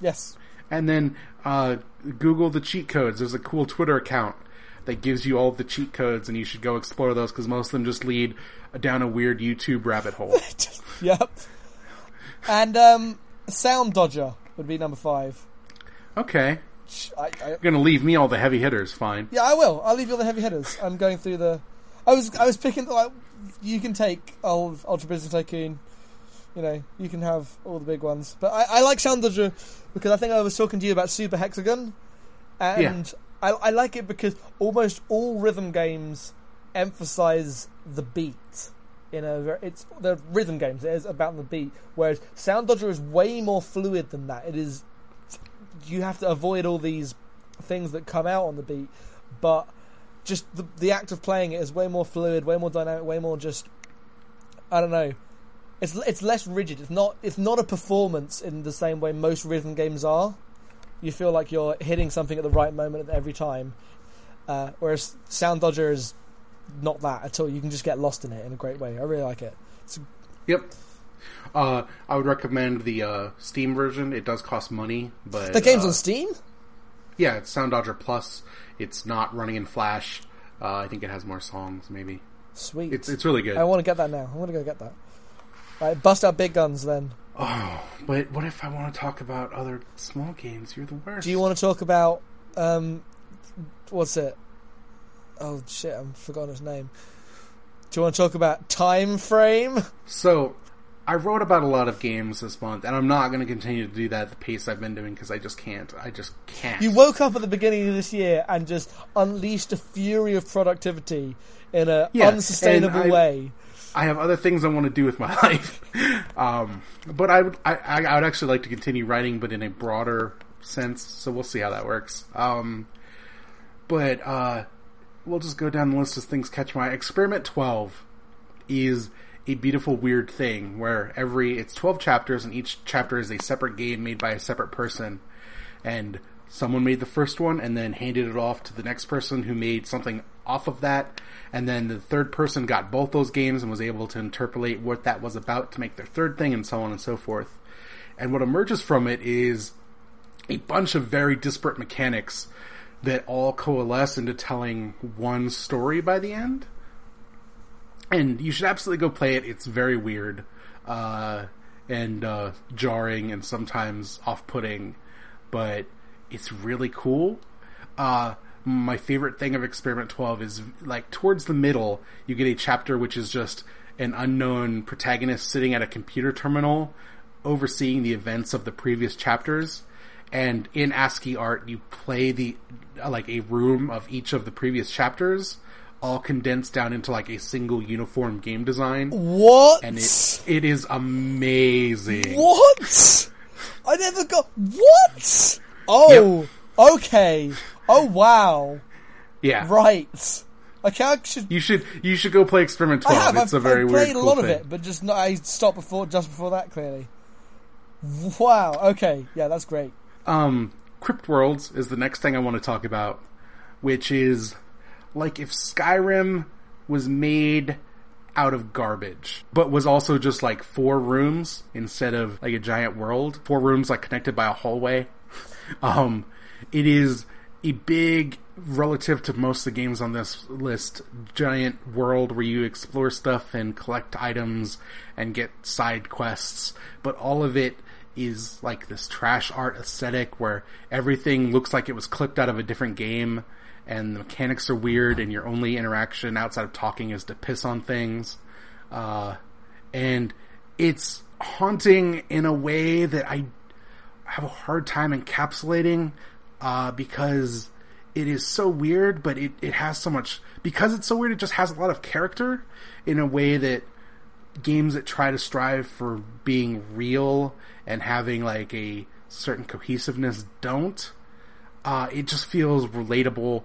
Yes. And then uh, Google the cheat codes. There's a cool Twitter account that gives you all the cheat codes, and you should go explore those, because most of them just lead down a weird YouTube rabbit hole. Yep. And um, Sound Dodger would be number five. Okay. I, I, You're going to leave me all the heavy hitters, fine. Yeah, I will. I'll leave you all the heavy hitters. I'm going through the... I was I was picking... the, like, you can take old Ultra Business Tycoon. You know, you can have all the big ones. But I, I like Sound Dodger, because I think I was talking to you about Super Hexagon. And... Yeah. I, I like it because almost all rhythm games emphasize the beat. You know, it's the rhythm games. It is about the beat. Whereas Sound Dodger is way more fluid than that. It is, you have to avoid all these things that come out on the beat, but just the, the act of playing it is way more fluid, way more dynamic, way more just, I don't know. It's it's less rigid. It's not it's not a performance in the same way most rhythm games are. You feel like you're hitting something at the right moment every time. Uh, whereas Sound Dodger is not that at all. You can just get lost in it in a great way. I really like it. It's... Yep. Uh, I would recommend the uh, Steam version. It does cost money, but... The game's uh, on Steam? Yeah, it's Sound Dodger Plus. It's not running in Flash. Uh, I think it has more songs, maybe. Sweet. It's it's really good. I want to get that now. I want to go get that. All right, bust out big guns, then. Oh, but what if I want to talk about other small games? You're the worst. Do you want to talk about, um, what's it? Oh, shit, I've forgotten his name. Do you want to talk about Time Frame? So, I wrote about a lot of games this month, and I'm not going to continue to do that at the pace I've been doing, because I just can't. I just can't. You woke up at the beginning of this year and just unleashed a fury of productivity in an yeah, unsustainable I, way. I have other things I want to do with my life. Um, but I would, I, I would actually like to continue writing, but in a broader sense. So we'll see how that works. Um, but, uh, we'll just go down the list as things catch my eye. Experiment twelve is a beautiful, weird thing where every, it's twelve chapters, and each chapter is a separate game made by a separate person. And someone made the first one and then handed it off to the next person who made something off of that, and then the third person got both those games and was able to interpolate what that was about to make their third thing, and so on and so forth. And what emerges from it is a bunch of very disparate mechanics that all coalesce into telling one story by the end. And you should absolutely go play it. It's very weird uh, and uh, jarring and sometimes off-putting, but it's really cool. Uh, my favorite thing of Experiment twelve is, like, towards the middle, you get a chapter which is just an unknown protagonist sitting at a computer terminal overseeing the events of the previous chapters. And in ASCII art, you play the like a room of each of the previous chapters, all condensed down into like a single uniform game design. What? And it it is amazing. What? I never got what? Oh, yep. Okay. Oh wow. Yeah. Right. Okay, I should. You should you should go play Experiment twelve. I have. It's I've, a very I've played weird, a lot cool of thing. It, but just not. I stopped before just before that clearly. Wow. Okay. Yeah, that's great. Um, Crypt Worlds is the next thing I want to talk about, which is like if Skyrim was made out of garbage, but was also just like four rooms instead of like a giant world. Four rooms like connected by a hallway. Um, it is a big, relative to most of the games on this list, giant world where you explore stuff and collect items and get side quests, but all of it is like this trash art aesthetic where everything looks like it was clipped out of a different game and the mechanics are weird and your only interaction outside of talking is to piss on things. Uh, and it's haunting in a way that I have a hard time encapsulating uh, because it is so weird, but it, it has so much... Because it's so weird, it just has a lot of character in a way that games that try to strive for being real and having like a certain cohesiveness don't. Uh, it just feels relatable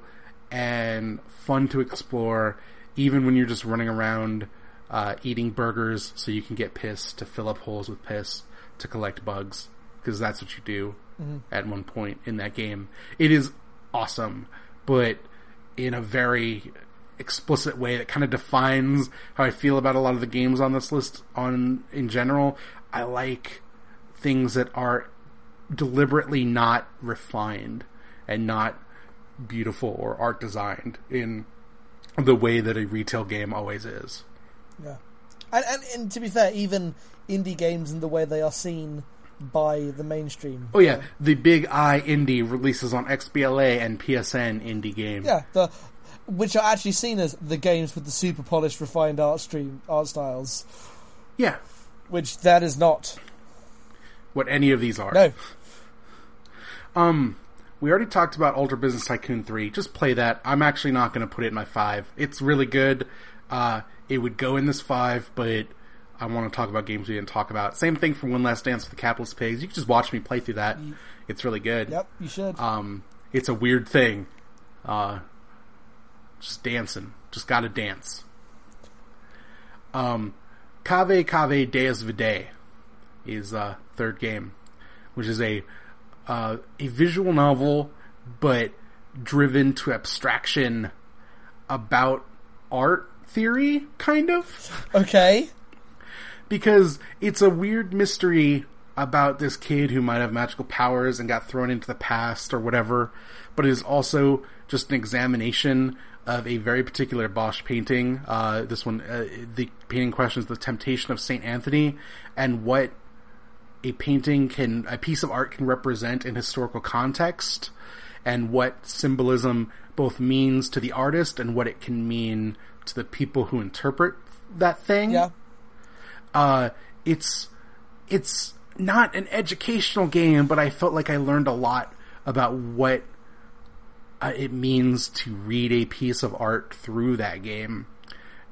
and fun to explore, even when you're just running around uh, eating burgers so you can get piss, to fill up holes with piss, to collect bugs, because that's what you do mm-hmm. at one point in that game. It is awesome, but in a very explicit way that kind of defines how I feel about a lot of the games on this list on in general. I like things that are deliberately not refined and not beautiful or art designed in the way that a retail game always is. Yeah. And, and, and to be fair, even indie games and the way they are seen by the mainstream. Oh yeah, yeah. The Big Eye Indie releases on X B L A and P S N indie game. Yeah, the, which are actually seen as the games with the super polished, refined art stream art styles. Yeah, which that is not what any of these are. No. Um, we already talked about Ultra Business Tycoon three. Just play that. I'm actually not going to put it in my five. It's really good. Uh, it would go in this five, but I want to talk about games we didn't talk about. Same thing for One Last Dance with the Capitalist Pigs. You can just watch me play through that. It's really good. Yep, you should. Um, it's a weird thing. Uh, just dancing. Just gotta dance. Um, Cave Cave Deus Vide is uh, third game, which is a uh, a visual novel, but driven to abstraction about art theory, kind of. Okay. Because it's a weird mystery about this kid who might have magical powers and got thrown into the past or whatever, but it is also just an examination of a very particular Bosch painting. Uh, this one, uh, the painting questions the temptation of Saint Anthony and what a painting can, a piece of art can represent in historical context, and what symbolism both means to the artist and what it can mean to the people who interpret that thing. Yeah. Uh, it's, it's not an educational game, but I felt like I learned a lot about what uh, it means to read a piece of art through that game.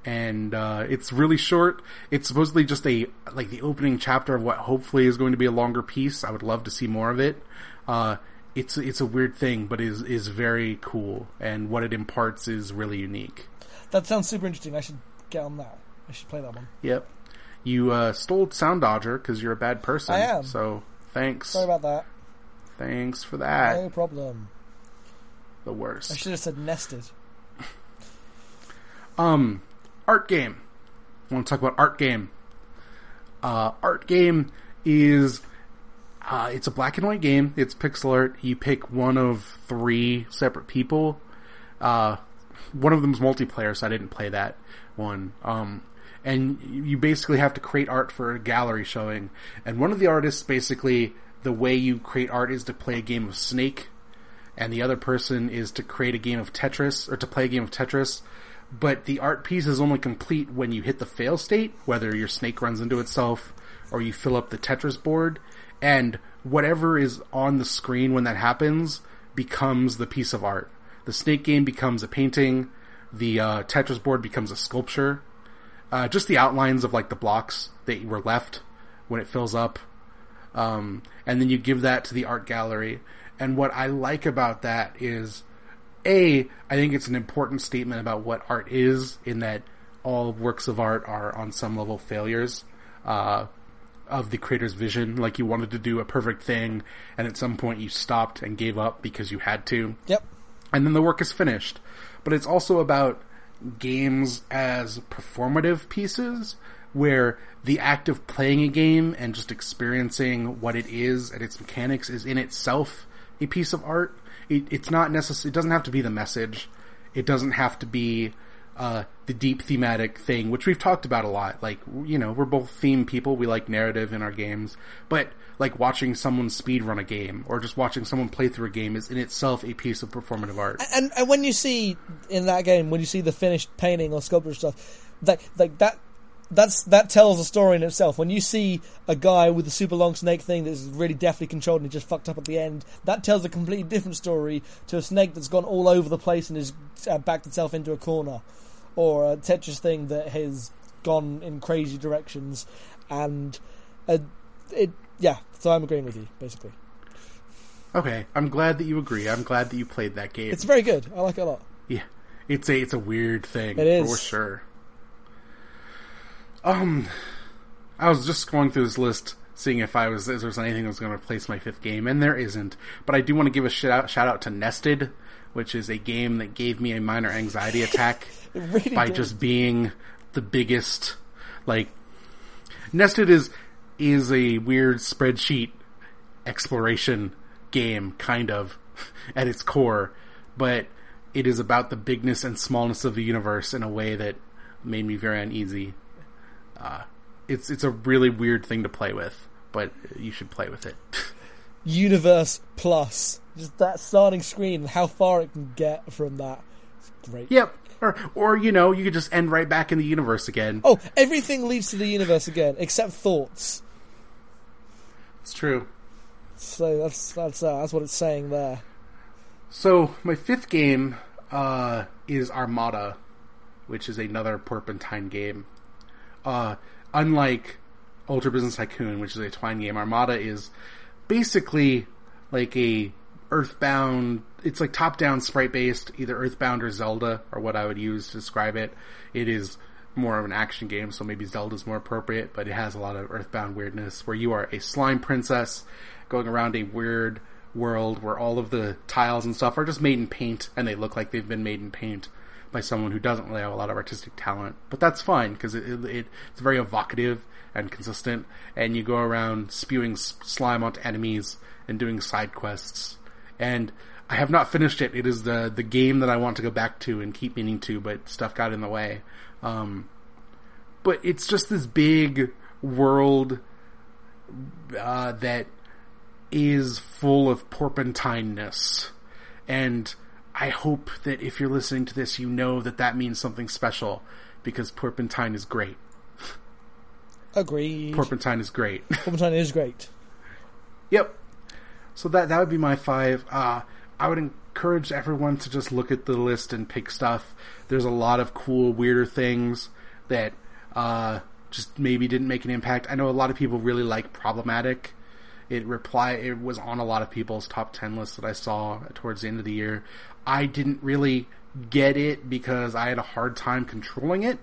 And, uh, it's really short. It's supposedly just a, like the opening chapter of what hopefully is going to be a longer piece. I would love to see more of it. Uh, it's, it's a weird thing, but is, is very cool. And what it imparts is really unique. That sounds super interesting. I should get on that. I should play that one. Yep. You uh, stole Sound Dodger because you're a bad person. I am. So, thanks. Sorry about that. Thanks for that. No problem. The worst. I should have said Nested. um, Art Game. I want to talk about Art Game. Uh, Art Game is... Uh, it's a black and white game. It's pixel art. You pick one of three separate people. Uh, one of them's multiplayer, so I didn't play that one. Um, and you basically have to create art for a gallery showing. And one of the artists, basically, the way you create art is to play a game of Snake, and the other person is to create a game of Tetris, or to play a game of Tetris. But the art piece is only complete when you hit the fail state, whether your snake runs into itself or you fill up the Tetris board. And whatever is on the screen when that happens becomes the piece of art. The snake game becomes a painting. The uh, Tetris board becomes a sculpture. Uh, just the outlines of like the blocks that were left when it fills up. Um, and then you give that to the art gallery. And what I like about that is, A, I think it's an important statement about what art is, in that all works of art are on some level failures uh, of the creator's vision. Like, you wanted to do a perfect thing, and at some point you stopped and gave up because you had to. Yep. And then the work is finished. But it's also about games as performative pieces, where the act of playing a game and just experiencing what it is and its mechanics is in itself a piece of art. It, it's not necessary. It doesn't have to be the message. It doesn't have to be uh, the deep thematic thing, which we've talked about a lot. Like, you know, we're both theme people. We like narrative in our games. But, like, watching someone speedrun a game or just watching someone play through a game is in itself a piece of performative art. And, and when you see, in that game, when you see the finished painting or sculpture stuff, like like that... That's that tells a story in itself. When you see a guy with a super long snake thing that's really deftly controlled and he just fucked up at the end, that tells a completely different story to a snake that's gone all over the place and has uh, backed itself into a corner, or a Tetris thing that has gone in crazy directions. And uh, it, yeah. So I'm agreeing with you, basically. Okay, I'm glad that you agree. I'm glad that you played that game. It's very good. I like it a lot. Yeah, it's a it's a weird thing. It is, for sure. Um, I was just going through this list, seeing if I was if there was anything that was going to replace my fifth game, and there isn't. But I do want to give a shout out, shout out to Nested, which is a game that gave me a minor anxiety attack really by did. just being the biggest. Like, Nested is is a weird spreadsheet exploration game, kind of, at its core, but it is about the bigness and smallness of the universe in a way that made me very uneasy. Uh, it's it's a really weird thing to play with, but you should play with it. Universe Plus. Just that starting screen, how far it can get from that. It's great. Yep. Or, or, you know, you could just end right back in the universe again. Oh, everything leads to the universe again, except thoughts. It's true. So that's that's uh, that's what it's saying there. So, my fifth game uh, is Armada, which is another Porpentine game. Uh, unlike Ultra Business Tycoon, which is a Twine game, Armada is basically like a Earthbound... It's like top-down sprite-based, either Earthbound or Zelda, or what I would use to describe it. It is more of an action game, so maybe Zelda's more appropriate, but it has a lot of Earthbound weirdness, where you are a slime princess going around a weird world where all of the tiles and stuff are just made in paint, and they look like they've been made in paint by someone who doesn't really have a lot of artistic talent. But that's fine, because it, it, it, it's very evocative and consistent, and you go around spewing s- slime onto enemies and doing side quests. And I have not finished it. It is the, the game that I want to go back to and keep meaning to, but stuff got in the way. Um, but it's just this big world uh, that is full of porpentineness. And I hope that if you're listening to this, you know that that means something special, because Porpentine is great. Agreed. Porpentine is great. Porpentine is great. Yep. So that that would be my five. Uh, I would encourage everyone to just look at the list and pick stuff. There's a lot of cool, weirder things that uh, just maybe didn't make an impact. I know a lot of people really like Problematic. It reply. It was on a lot of people's top ten lists that I saw towards the end of the year. I didn't really get it because I had a hard time controlling it,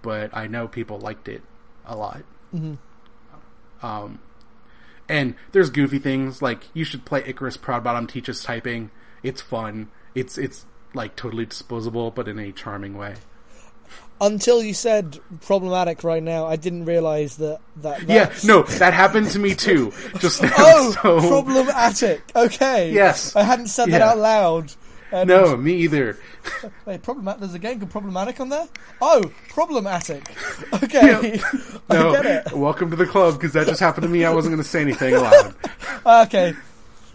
but I know people liked it a lot. Mm-hmm. Um, and there's goofy things like you should play Icarus Proudbottom Teaches Typing. It's fun. It's it's like totally disposable, but in a charming way. Until you said Problematic right now, I didn't realise that, that... Yeah, no, that happened to me too. Just now, oh, so... Problematic. Okay. Yes. I hadn't said yeah. that out loud. Um, no, me either. Wait, Problematic. There's a game called Problematic on there? Oh, Problematic. Okay. Yep. No, I get it. Welcome to the club, because that just happened to me. I wasn't going to say anything aloud. Okay.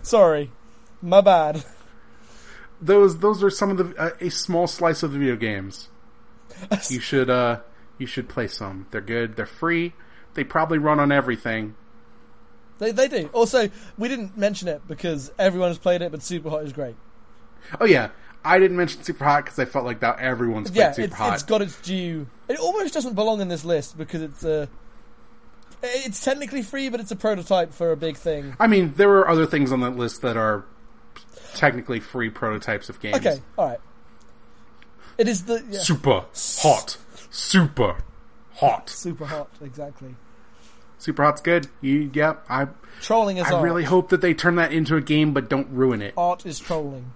Sorry. My bad. Those those are some of the uh, a small slice of the video games. You should uh you should play some. They're good. They're free. They probably run on everything. They they do. Also, we didn't mention it because everyone has played it, but Superhot is great. Oh yeah, I didn't mention Superhot because I felt like that everyone's played yeah, Superhot. Yeah, it's, it's got its due. It almost doesn't belong in this list because it's a. It's technically free, but it's a prototype for a big thing. I mean, there are other things on that list that are technically free prototypes of games. Okay, all right. It is the yeah. super hot, super hot, super hot. Exactly. Super hot's good. You, yeah, I trolling is. I art. really hope that they turn that into a game, but don't ruin it. Art is trolling.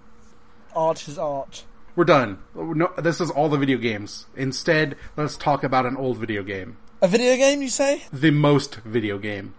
Art is art. We're done. No, this is all the video games. Instead, let's talk about an old video game. A video game, you say? The most video game.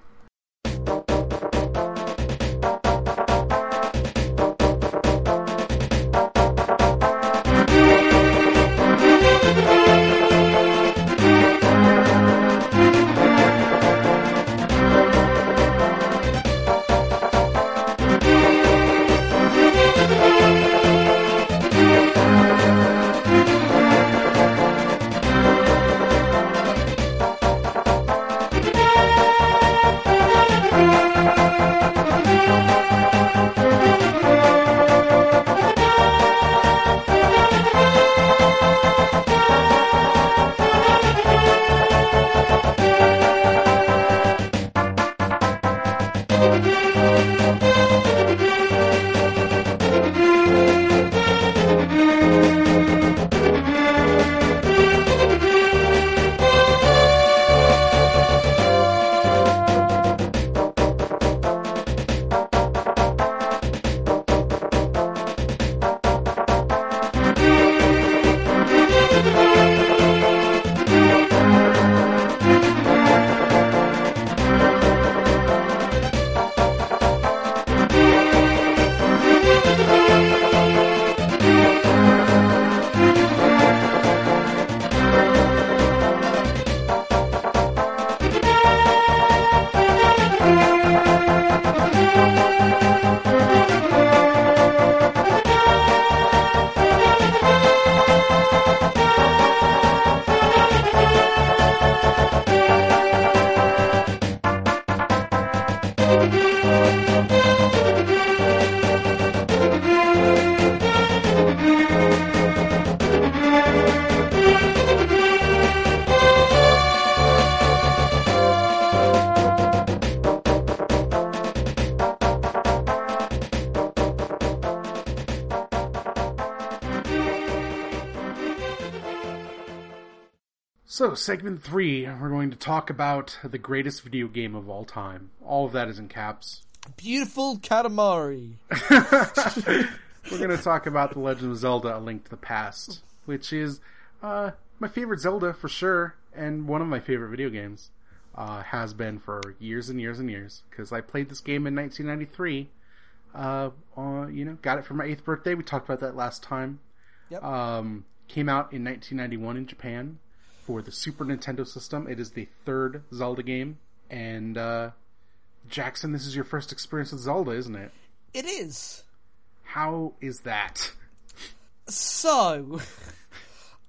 So, segment three, we're going to talk about the greatest video game of all time. All of that is in caps. Beautiful Katamari. We're going to talk about The Legend of Zelda: A Link to the Past, which is uh, my favorite Zelda for sure, and one of my favorite video games. Uh, has been for years and years and years, because I played this game in nineteen ninety-three. Uh, uh, you know, got it for my eighth birthday. We talked about that last time. Yep. Um, came out in nineteen ninety-one in Japan. For the Super Nintendo system, it is the third Zelda game. And, uh, Jackson, this is your first experience with Zelda, isn't it? It is. How is that? So,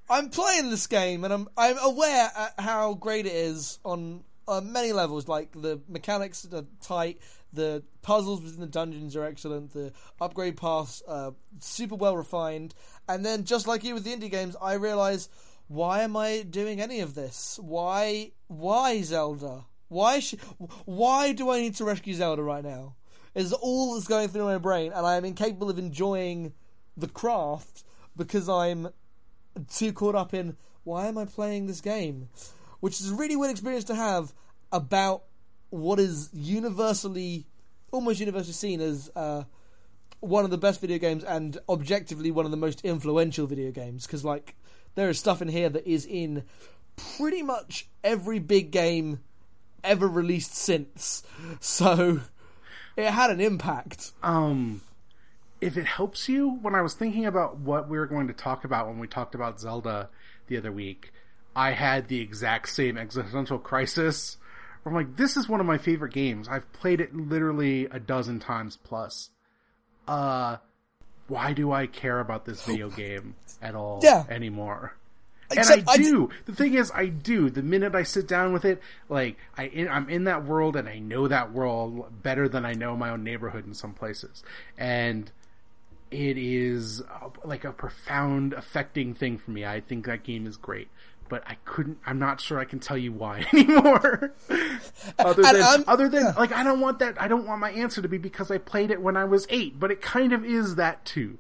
I'm playing this game, and I'm I'm aware at how great it is on, on many levels. Like, the mechanics are tight, the puzzles within the dungeons are excellent, the upgrade paths are super well refined. And then, just like you with the indie games, I realise... Why am I doing any of this? Why, why Zelda? Why, sh- why do I need to rescue Zelda right now? Is all that's going through my brain, and I am incapable of enjoying the craft because I'm too caught up in why am I playing this game? Which is a really weird experience to have about what is universally, almost universally seen as uh, one of the best video games and objectively one of the most influential video games. Because like. There is stuff in here that is in pretty much every big game ever released since. So, it had an impact. Um, if it helps you, when I was thinking about what we were going to talk about when we talked about Zelda the other week, I had the exact same existential crisis. I'm like, this is one of my favorite games. I've played it literally a dozen times plus. Uh, why do I care about this video game at all yeah. anymore? Except and I, I do. Did... The thing is, I do. The minute I sit down with it, like I, in, I'm in that world, and I know that world better than I know my own neighborhood in some places. And it is like a profound, affecting thing for me. I think that game is great. But I couldn't, I'm not sure I can tell you why anymore. other than, I'm, other than, yeah. like, I don't want that, I don't want my answer to be because I played it when I was eight, but it kind of is that too.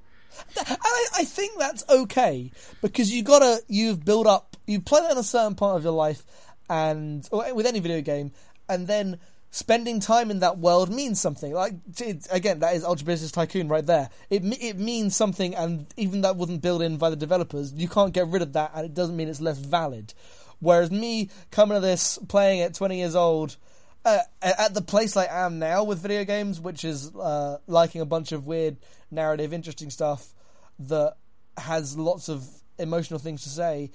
And I, I think that's okay, because you gotta, you've built up, you play that in a certain part of your life, and, or with any video game, and then spending time in that world means something. Like, it, again, that is Ultra Business Tycoon right there. It it means something, and even that wasn't built in by the developers. You can't get rid of that, and it doesn't mean it's less valid. Whereas me coming to this, playing at twenty years old, uh, at the place I am now with video games, which is uh, liking a bunch of weird, narrative, interesting stuff that has lots of emotional things to say,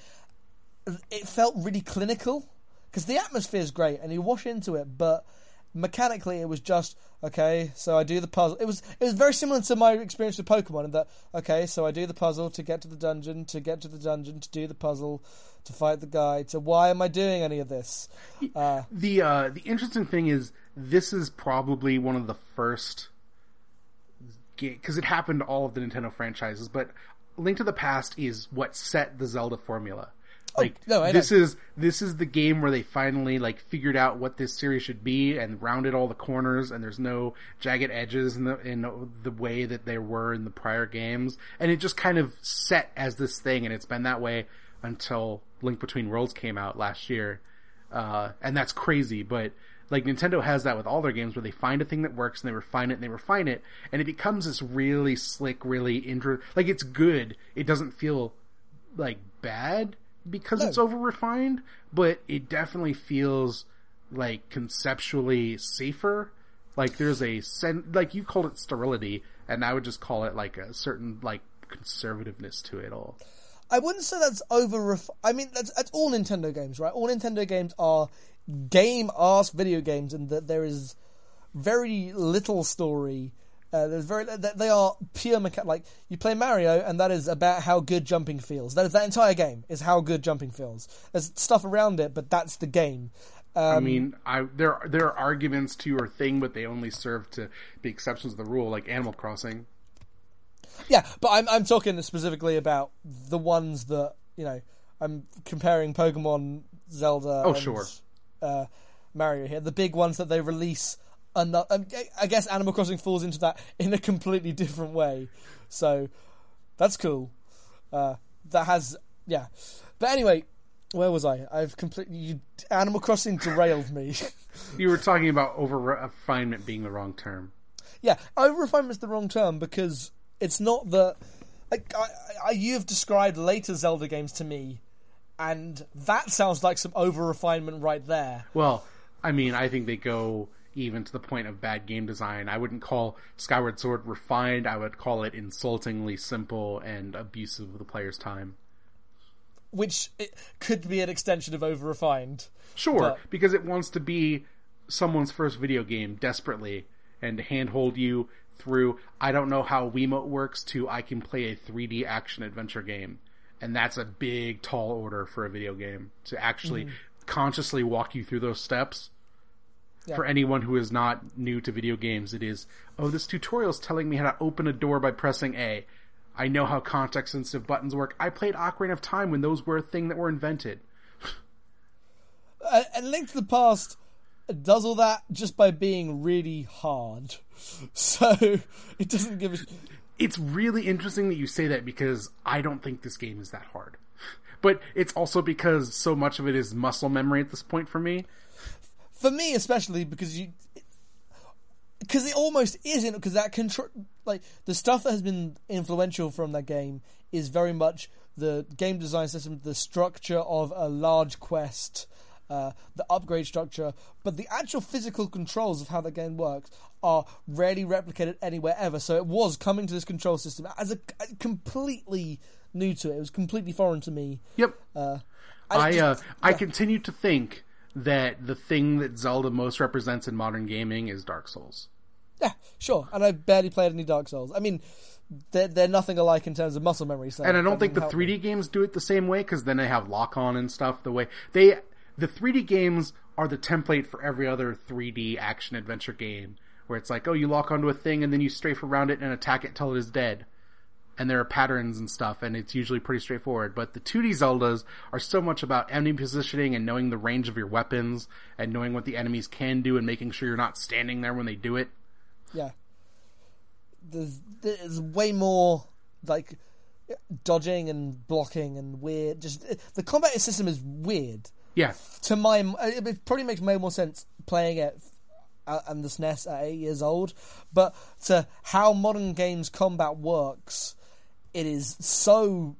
it felt really clinical, because the atmosphere is great, and you wash into it, but mechanically it was just okay, so I do the puzzle. It was it was very similar to my experience with Pokemon, in that okay, so I do the puzzle to get to the dungeon, to get to the dungeon, to do the puzzle, to fight the guy, to why am I doing any of this? Uh, the uh, the interesting thing is, this is probably one of the first, because it happened to all of the Nintendo franchises, but Link to the Past is what set the Zelda formula. Like, oh, no, this is this is the game where they finally like figured out what this series should be and rounded all the corners, and there's no jagged edges in the in the way that there were in the prior games, and it just kind of set as this thing, and it's been that way until Link Between Worlds came out last year, uh, and that's crazy, but like Nintendo has that with all their games where they find a thing that works and they refine it and they refine it, and it becomes this really slick, really inter like it's good. It doesn't feel like bad, because no. it's over-refined, but it definitely feels, like, conceptually safer. Like, there's a... Sen- like, you called it sterility, and I would just call it, like, a certain, like, conservativeness to it all. I wouldn't say that's over-refined. I mean, that's, that's all Nintendo games, right? All Nintendo games are game-ass video games, and that there is very little story. Uh, there's very they are pure mecha- like you play Mario, and that is about how good jumping feels. That is that entire game is how good jumping feels. There's stuff around it, but that's the game. Um, I mean, I there there are arguments to your thing, but they only serve to be exceptions to the rule, like Animal Crossing. Yeah, but I'm I'm talking specifically about the ones that, you know, I'm comparing Pokemon, Zelda, oh and, sure, uh, Mario here, the big ones that they release. I guess Animal Crossing falls into that in a completely different way, so that's cool. Uh, that has yeah, but anyway, where was I? I've completely you, Animal Crossing derailed me. You were talking about over refinement being the wrong term. Yeah, over refinement is the wrong term, because it's not that. Like, I, I, you've described later Zelda games to me, and that sounds like some over refinement right there. Well, I mean, I think they go even to the point of bad game design. I wouldn't call Skyward Sword refined. I would call it insultingly simple and abusive of the player's time. Which it could be an extension of over-refined. Sure, but... because it wants to be someone's first video game desperately and handhold you through, I don't know how Wiimote works, to I can play a three D action adventure game. And that's a big, tall order for a video game, to actually mm. consciously walk you through those steps. Yeah. For anyone who is not new to video games, it is, oh, this tutorial's telling me how to open a door by pressing A. I know how context-sensitive buttons work. I played Ocarina of Time when those were a thing that were invented. uh, and Link to the Past does all that just by being really hard. So it doesn't give a... It's really interesting that you say that, because I don't think this game is that hard. But it's also because so much of it is muscle memory at this point for me. For me, especially, because you, because it almost isn't, because that control, like the stuff that has been influential from that game is very much the game design system, the structure of a large quest, uh, the upgrade structure, but the actual physical controls of how the game works are rarely replicated anywhere ever. So it was coming to this control system as a, a completely new to it. It was completely foreign to me. Yep. Uh, I I, just, uh, yeah. I continue to think that the thing that Zelda most represents in modern gaming is Dark Souls. Yeah, sure. And I barely played any Dark Souls. I mean, they're, they're nothing alike in terms of muscle memory. So and I don't think the three D me. games do it the same way, because then they have lock-on and stuff. The way they, the three D games are the template for every other three D action-adventure game, where it's like, oh, you lock onto a thing, and then you strafe around it and attack it till it is dead. And there are patterns and stuff, and it's usually pretty straightforward. But the two D Zeldas are so much about enemy positioning and knowing the range of your weapons and knowing what the enemies can do and making sure you're not standing there when they do it. Yeah. There's, there's way more, like, dodging and blocking and weird. Just the combat system is weird. Yeah. To my... It probably makes way more sense playing it and the S N E S at eight years old, but to how modern games combat works, it is so...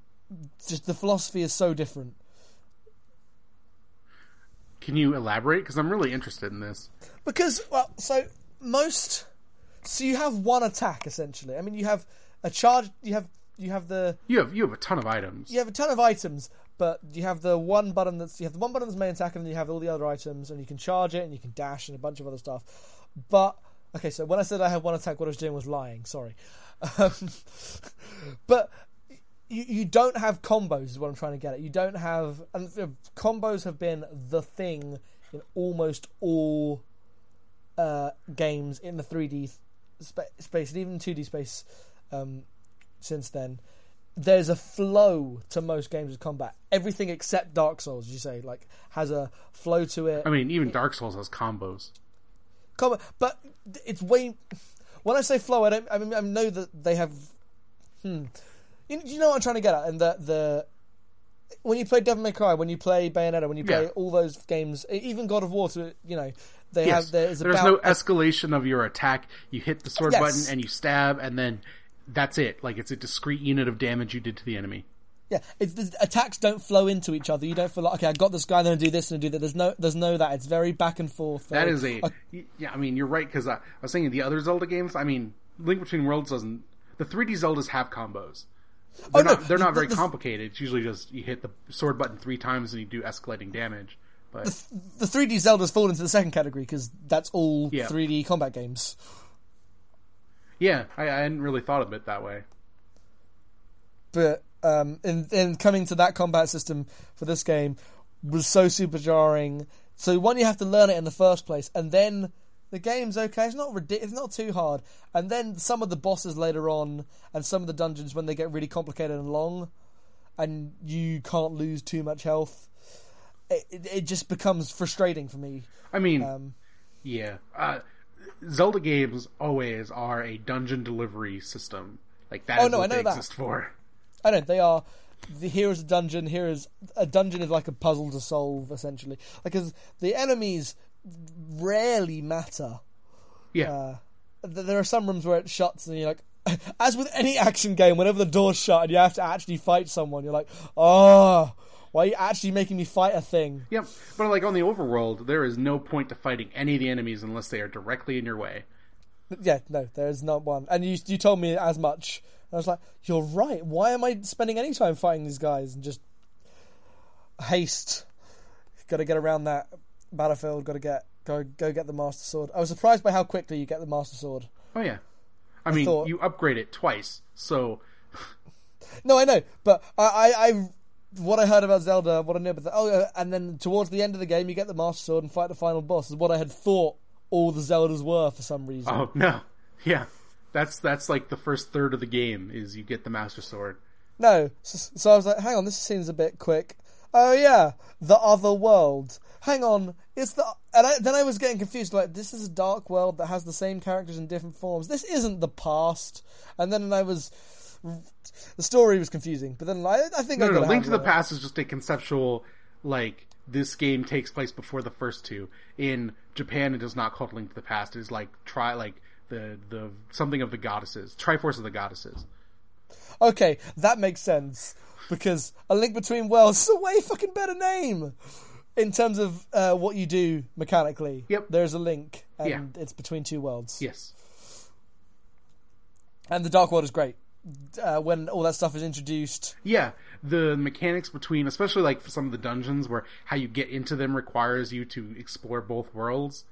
Just the philosophy is so different. Can you elaborate? Because I'm really interested in this. Because, well, so... Most, so you have one attack essentially. I mean, you have a charge. You have you have the you have you have a ton of items. You have a ton of items, but you have the one button that's you have the one button that's main attack, and then you have all the other items, and you can charge it, and you can dash, and a bunch of other stuff. But okay, so when I said I had one attack, what I was doing was lying. Sorry, um, but you you don't have combos is what I'm trying to get at. You don't have and combos have been the thing in almost all. Uh, games in the three D spa- space and even two D space um, since then. There's a flow to most games of combat. Everything except Dark Souls, you say, like has a flow to it. I mean, even Dark Souls has combos. Combo, but it's way. When I say flow, I don't. I mean, I know that they have. Hmm. You, you know what I'm trying to get at, and the the. When you play Devil May Cry, when you play Bayonetta, when you play yeah. all those games, even God of War, you know, they yes. have there is there's about... no escalation of your attack. You hit the sword yes. button and you stab, and then that's it. Like it's a discrete unit of damage you did to the enemy. Yeah, it's, the attacks don't flow into each other. You don't feel like okay, I got this guy, then I do this and I do that. There's no, there's no that. It's very back and forth. That is a, I... yeah. I mean, you're right because I, I was saying the other Zelda games. I mean, Link Between Worlds doesn't. The three D Zeldas have combos. They're, oh, not, no. they're not very the, the, complicated. It's usually just you hit the sword button three times and you do escalating damage. But the, the three D Zeldas fall into the second category because that's all yeah. three D combat games. Yeah, I, I hadn't really thought of it that way. But um, and, and coming to that combat system for this game was so super jarring. So one, you have to learn it in the first place, and then the game's okay. It's not ridiculous. It's not too hard. And then some of the bosses later on, and some of the dungeons when they get really complicated and long, and you can't lose too much health, it, it, it just becomes frustrating for me. I mean, um, yeah, uh, Zelda games always are a dungeon delivery system. Like that oh, is no, what I know they that. exist for. I know they are. The, here is a dungeon. Here is a dungeon is like a puzzle to solve essentially. Like as the enemies. Rarely matter. Yeah, uh, th- there are some rooms where it shuts, and you're like, as with any action game, whenever the door's shut and you have to actually fight someone, you're like, oh, why are you actually making me fight a thing? Yep, but like on the overworld, there is no point to fighting any of the enemies unless they are directly in your way. Yeah, no, there is not one, and you you told me as much. I was like, you're right. Why am I spending any time fighting these guys? And just haste, got to get around that. Battlefield, got to get go go get the Master Sword. I was surprised by how quickly you get the Master Sword. Oh yeah, I, I mean thought, you upgrade it twice, so. No, I know, but I, I, I what I heard about Zelda, what I knew about the, oh, and then towards the end of the game, you get the Master Sword and fight the final boss. Is what I had thought all the Zeldas were for some reason. Oh no, yeah, that's that's like the first third of the game is you get the Master Sword. No, so, so I was like, hang on, this seems a bit quick. Oh yeah, the other world. Hang on, it's the and I, then I was getting confused. Like this is a dark world that has the same characters in different forms. This isn't the past. And then I was the story was confusing. But then I, I think no, I no, no. Link to the Past is just a conceptual like this game takes place before the first two in Japan. It is not called Link to the Past. It is like try like the the something of the goddesses, Triforce of the Goddesses. Okay, that makes sense because A Link Between Worlds is a way fucking better name. in terms of uh, what you do mechanically, yep. there's a link, and yeah. it's between two worlds. Yes. And the Dark World is great. Uh, when all that stuff is introduced. Yeah, the mechanics between, especially like for some of the dungeons where how you get into them requires you to explore both worlds.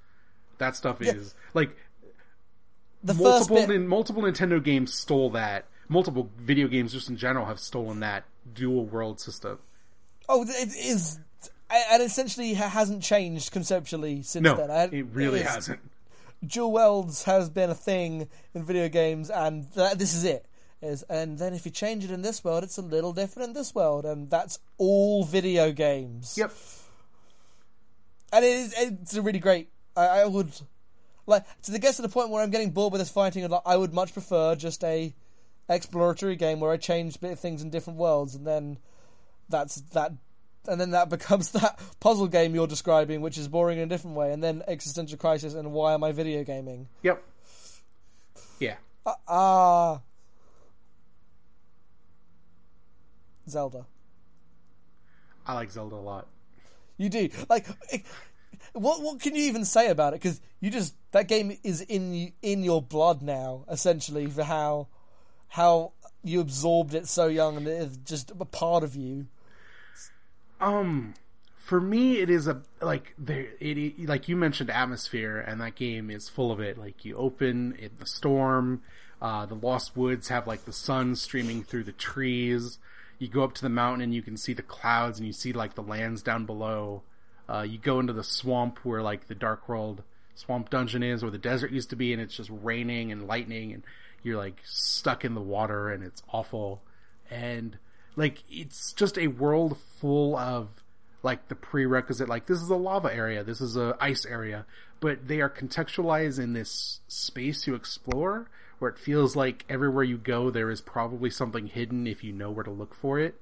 That stuff yeah. is, like, the multiple, first bit... multiple Nintendo games stole that. Multiple video games just in general have stolen that dual world system. Oh, it is, and essentially hasn't changed conceptually since no, then. I, it really it hasn't. Dual worlds has been a thing in video games, and th- this is it. Is, and then if you change it in this world, it's a little different in this world, and that's all video games. Yep. And it is, it's a really great. I, I would like to the guess to the point where I'm getting bored with this fighting. I would much prefer just a exploratory game where I change bit of things in different worlds, and then that's that, and then that becomes that puzzle game you're describing, which is boring in a different way, and then existential crisis and why am I video gaming? Yep. Yeah. Ah. Uh, uh, Zelda. I like Zelda a lot. You do. Like, what what can you even say about it? Because you just, that game is in in your blood now, essentially, for how how you absorbed it so young, and it's just a part of you. Um, for me, it is a like there. It like you mentioned atmosphere, and that game is full of it. Like you open in the storm, uh, the Lost Woods have like the sun streaming through the trees. You go up to the mountain and you can see the clouds and you see like the lands down below. Uh, you go into the swamp where like the Dark World swamp dungeon is, where the desert used to be, and it's just raining and lightning, and you're like stuck in the water and it's awful. And like, it's just a world full of like the prerequisite, like this is a lava area, this is a ice area, but they are contextualized in this space you explore, where it feels like everywhere you go, there is probably something hidden if you know where to look for it.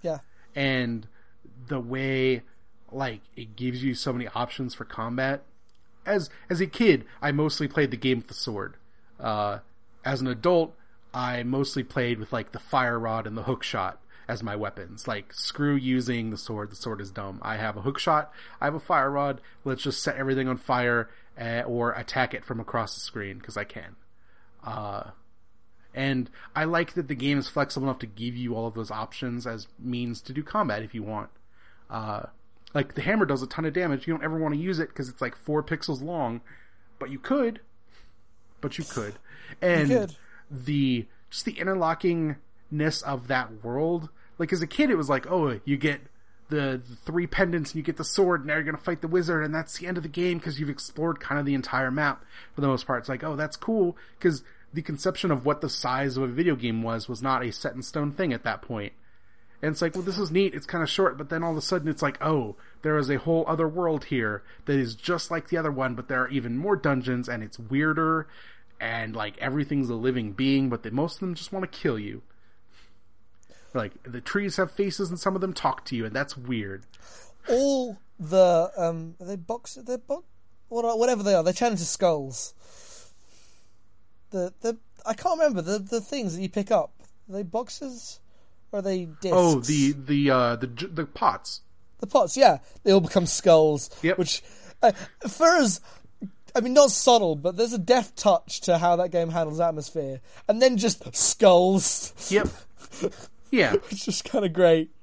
Yeah. And the way, like, it gives you so many options for combat. As as a kid, I mostly played the game with the sword. Uh, as an adult, I mostly played with, like, the fire rod and the hook shot as my weapons. Like, screw using the sword. The sword is dumb. I have a hook shot. I have a fire rod. Let's just set everything on fire uh, or attack it from across the screen because I can. Uh, and I like that the game is flexible enough to give you all of those options as means to do combat if you want. Uh, like the hammer does a ton of damage. You don't ever want to use it because it's like four pixels long, but you could, but you could. And you could. the, just the interlockingness of that world. Like as a kid, it was like, oh, you get the, the three pendants and you get the sword, and now you're going to fight the wizard, and that's the end of the game because you've explored kind of the entire map for the most part. It's like, oh, that's cool, because the conception of what the size of a video game was was not a set in stone thing at that point. And it's like, well, this is neat, it's kind of short, but then all of a sudden it's like, oh, there is a whole other world here that is just like the other one, but there are even more dungeons, and it's weirder, and like everything's a living being, but they, most of them just want to kill you. Like, the trees have faces and some of them talk to you, and that's weird. All the, um, are they boxes? They're bo- whatever they are, they're turned into skulls. The, the, I can't remember, the, the things that you pick up. Are they boxes? Or are they discs? Oh, the, the, uh, the, the pots. The pots, yeah. They all become skulls. Yep. Which, uh, for us, I mean, not subtle, but there's a deft touch to how that game handles atmosphere. And then just skulls. Yep. Yeah. It's just kind of great.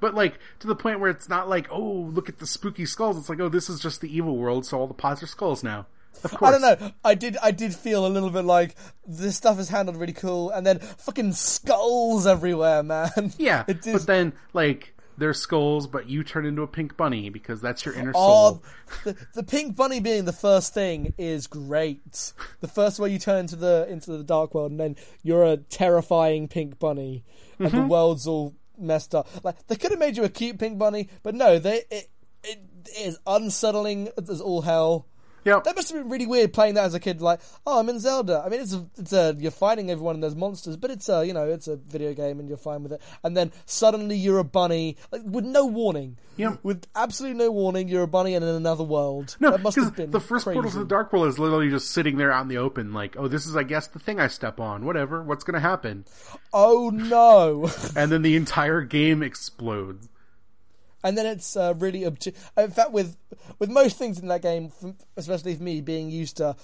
But, like, to the point where it's not like, oh, look at the spooky skulls. It's like, oh, this is just the evil world, so all the pots are skulls now. Of course. I don't know. I did I did feel a little bit like, this stuff is handled really cool, and then fucking skulls everywhere, man. Yeah, it is... but then, like, they're skulls, but you turn into a pink bunny, because that's your inner soul. Oh, the, the pink bunny being the first thing is great. The first way you turn into the into the Dark World, and then you're a terrifying pink bunny, and mm-hmm. the world's all messed up. Like, they could have made you a cute pink bunny, but no, they it, it, it is unsettling as all hell. Yep. That must have been really weird playing that as a kid. Like, oh, I'm in Zelda. I mean, it's a, it's a you're fighting everyone and there's monsters, but it's a you know it's a video game and you're fine with it. And then suddenly you're a bunny, like, with no warning. Yeah. With absolutely no warning, you're a bunny and in another world. No, that must have been the first crazy. Portal to the Dark World is literally just sitting there out in the open, like, oh, this is I guess the thing I step on. Whatever, what's going to happen? Oh no! And then the entire game explodes. And then it's uh, really obtuse. In fact, with with most things in that game, especially for me, being used to,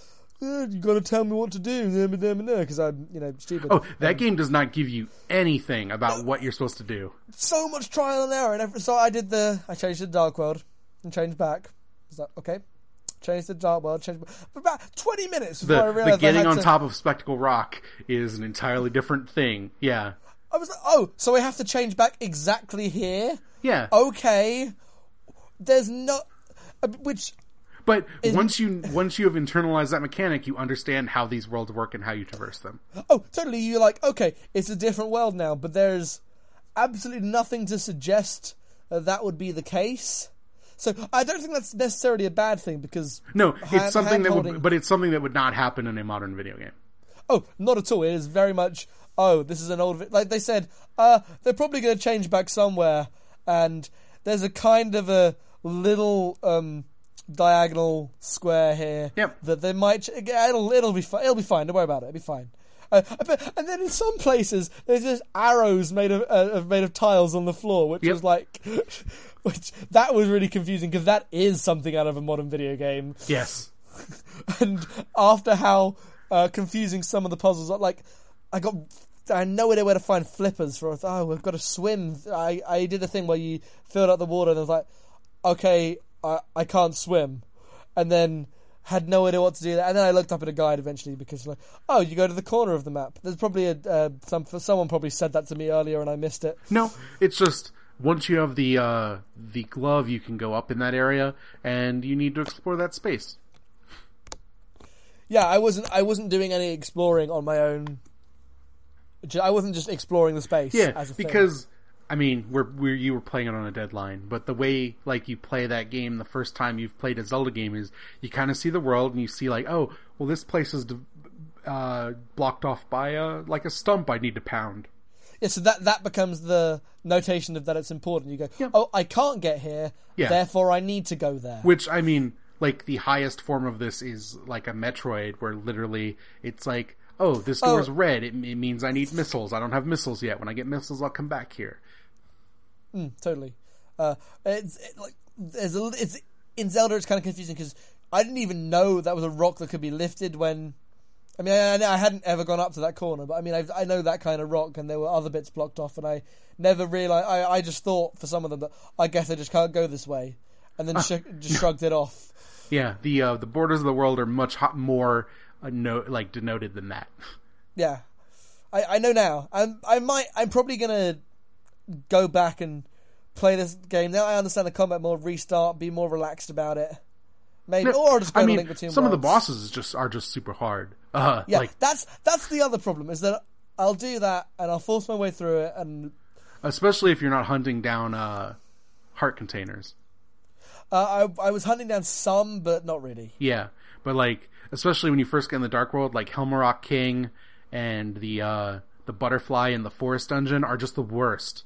oh, you got to tell me what to do, because I'm, you know, stupid. Oh, that um, game does not give you anything about what you're supposed to do. So much trial and error. And so I did the, I changed to the Dark World and changed back. I was like, okay, change the Dark World, change. But about twenty minutes before the, I realized the getting I had on to... top of Spectacle Rock is an entirely different thing. Yeah. I was like, oh, so we have to change back exactly here? Yeah. Okay. There's no... Which... But is, once you once you have internalized that mechanic, you understand how these worlds work and how you traverse them. Oh, totally. You're like, okay, it's a different world now, but there's absolutely nothing to suggest that that would be the case. So I don't think that's necessarily a bad thing, because... No, it's hand, something that would... But it's something that would not happen in a modern video game. Oh, not at all. It is very much... Oh, this is an old... Like they said, uh, they're probably going to change back somewhere, and there's a kind of a little um, diagonal square here. Yep. That they might... It'll, it'll be fine. It'll be fine. Don't worry about it. It'll be fine. Uh, but, and then in some places, there's just arrows made of uh, made of tiles on the floor, which yep. was like... which that was really confusing, because that is something out of a modern video game. Yes. And after how uh, confusing some of the puzzles are, like... I got... I had no idea where to find flippers for. Oh, we've got to swim. I, I did a thing where you filled up the water and I was like, okay, I, I can't swim. And then had no idea what to do. And then I looked up at a guide eventually, because like, oh, you go to the corner of the map. There's probably a... Uh, some someone probably said that to me earlier and I missed it. No, it's just... Once you have the uh, the glove, you can go up in that area and you need to explore that space. Yeah, I wasn't. I wasn't doing any exploring on my own... I wasn't just exploring the space. Yeah, as a because thing. I mean, we're, we're you were playing it on a deadline, but the way like you play that game the first time you've played a Zelda game is you kind of see the world and you see like, oh, well, this place is uh, blocked off by a like a stump I need to pound. Yeah, so that that becomes the notation of that it's important. You go, yeah. oh, I can't get here, yeah. therefore I need to go there. Which I mean, like the highest form of this is like a Metroid, where literally it's like, oh, this door's oh. red. It, it means I need missiles. I don't have missiles yet. When I get missiles, I'll come back here. Mm, totally. Uh, it's it, like there's a, it's in Zelda. It's kind of confusing because I didn't even know that was a rock that could be lifted. When I mean, I, I hadn't ever gone up to that corner, but I mean, I've, I know that kind of rock, and there were other bits blocked off, and I never realized. I, I just thought for some of them that I guess I just can't go this way, and then uh, sh- just shrugged it off. Yeah, the uh, the borders of the world are much hot, more. A no, like denoted than that. Yeah, I, I know now. I'm I might I'm probably gonna go back and play this game now. I understand the combat more. Restart, be more relaxed about it. Maybe no, or just play I mean, Link Between some Worlds. Of the bosses is just are just super hard. Uh, yeah, like, that's that's the other problem is that I'll do that and I'll force my way through it, and especially if you're not hunting down uh, heart containers. Uh, I I was hunting down some, but not really. Yeah, but like. Especially when you first get in the Dark World, like Helmarok King and the uh, the butterfly in the forest dungeon are just the worst.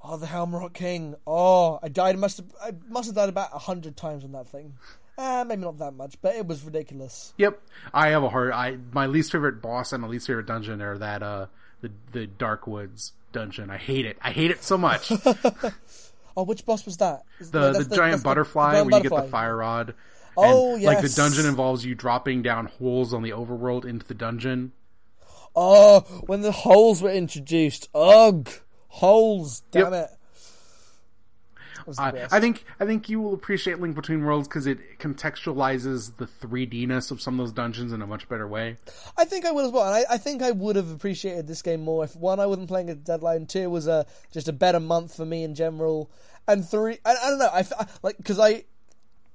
Oh, the Helmarok King! Oh, I died. Must have, I must have died about a hundred times on that thing. Uh, maybe not that much, but it was ridiculous. Yep, I have a hard. I my least favorite boss and my least favorite dungeon are that uh the the Dark Woods dungeon. I hate it. I hate it so much. Oh, which boss was that? Is, the, no, the the giant butterfly the, the where butterfly. You get the fire rod. And, oh, yes. Like, the dungeon involves you dropping down holes on the overworld into the dungeon. Oh, when the holes were introduced. Ugh! Holes, damn yep. it. Uh, I think I think you will appreciate Link Between Worlds because it contextualizes the three D-ness of some of those dungeons in a much better way. I think I will as well. And I, I think I would have appreciated this game more if, one, I wasn't playing at Deadline, two, it was a, just a better month for me in general, and three, I, I don't know, I, I, like, because I...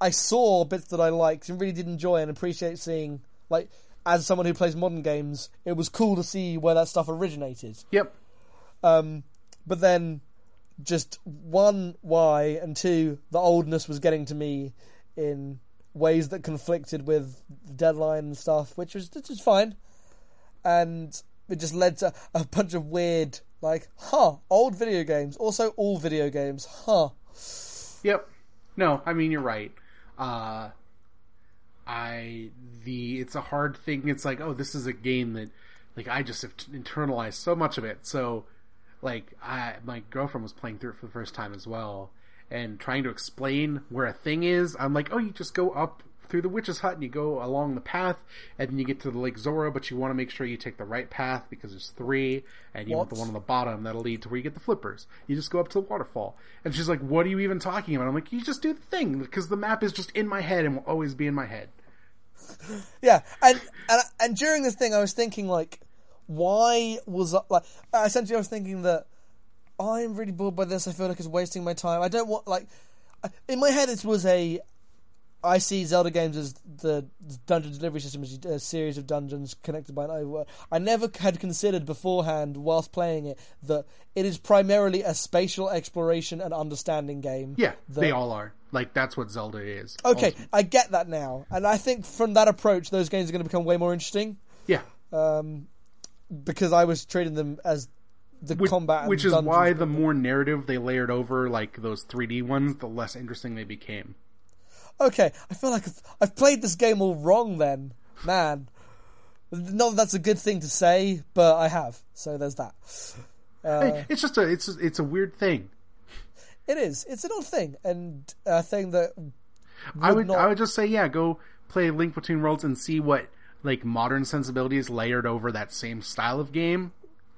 I saw bits that I liked and really did enjoy and appreciate seeing, like, as someone who plays modern games, it was cool to see where that stuff originated. Yep. Um, but then, just one, why, and two, the oldness was getting to me in ways that conflicted with the deadline and stuff, which was just fine. And it just led to a bunch of weird, like, huh, old video games. Also, all video games, huh. Yep. No, I mean, you're right. Uh, I the it's a hard thing. It's like, oh, this is a game that, like, I just have t- internalized so much of it. So, like, I my girlfriend was playing through it for the first time as well, and trying to explain where a thing is, I'm like, oh, you just go up through the witch's hut and you go along the path and then you get to the Lake Zora, but you want to make sure you take the right path because there's three, and you what? want the one on the bottom that'll lead to where you get the flippers. You just go up to the waterfall. And she's like, what are you even talking about? I'm like, you just do the thing, because the map is just in my head and will always be in my head. Yeah, and, and and during this thing I was thinking, like, why was I, like, essentially I was thinking that I'm really bored by this, I feel like it's wasting my time, I don't want, like, in my head it was a, I see Zelda games as the dungeon delivery system, as a series of dungeons connected by an overworld. I never had considered beforehand, whilst playing it, that it is primarily a spatial exploration and understanding game. Yeah, that... they all are. Like, that's what Zelda is. Okay, ultimately. I get that now. And I think from that approach, those games are going to become way more interesting. Yeah. Um, because I was treating them as... the which, combat, which is why the more narrative they layered over, like those three D ones, the less interesting they became. Okay, I feel like I've, I've played this game all wrong then, man. Not that that's a good thing to say, but I have. So there's that. Uh, hey, it's just a it's it's a weird thing. It is. It's an odd thing, and a thing that would I would not... I would just say yeah, go play Link Between Worlds and see what, like, modern sensibilities layered over that same style of game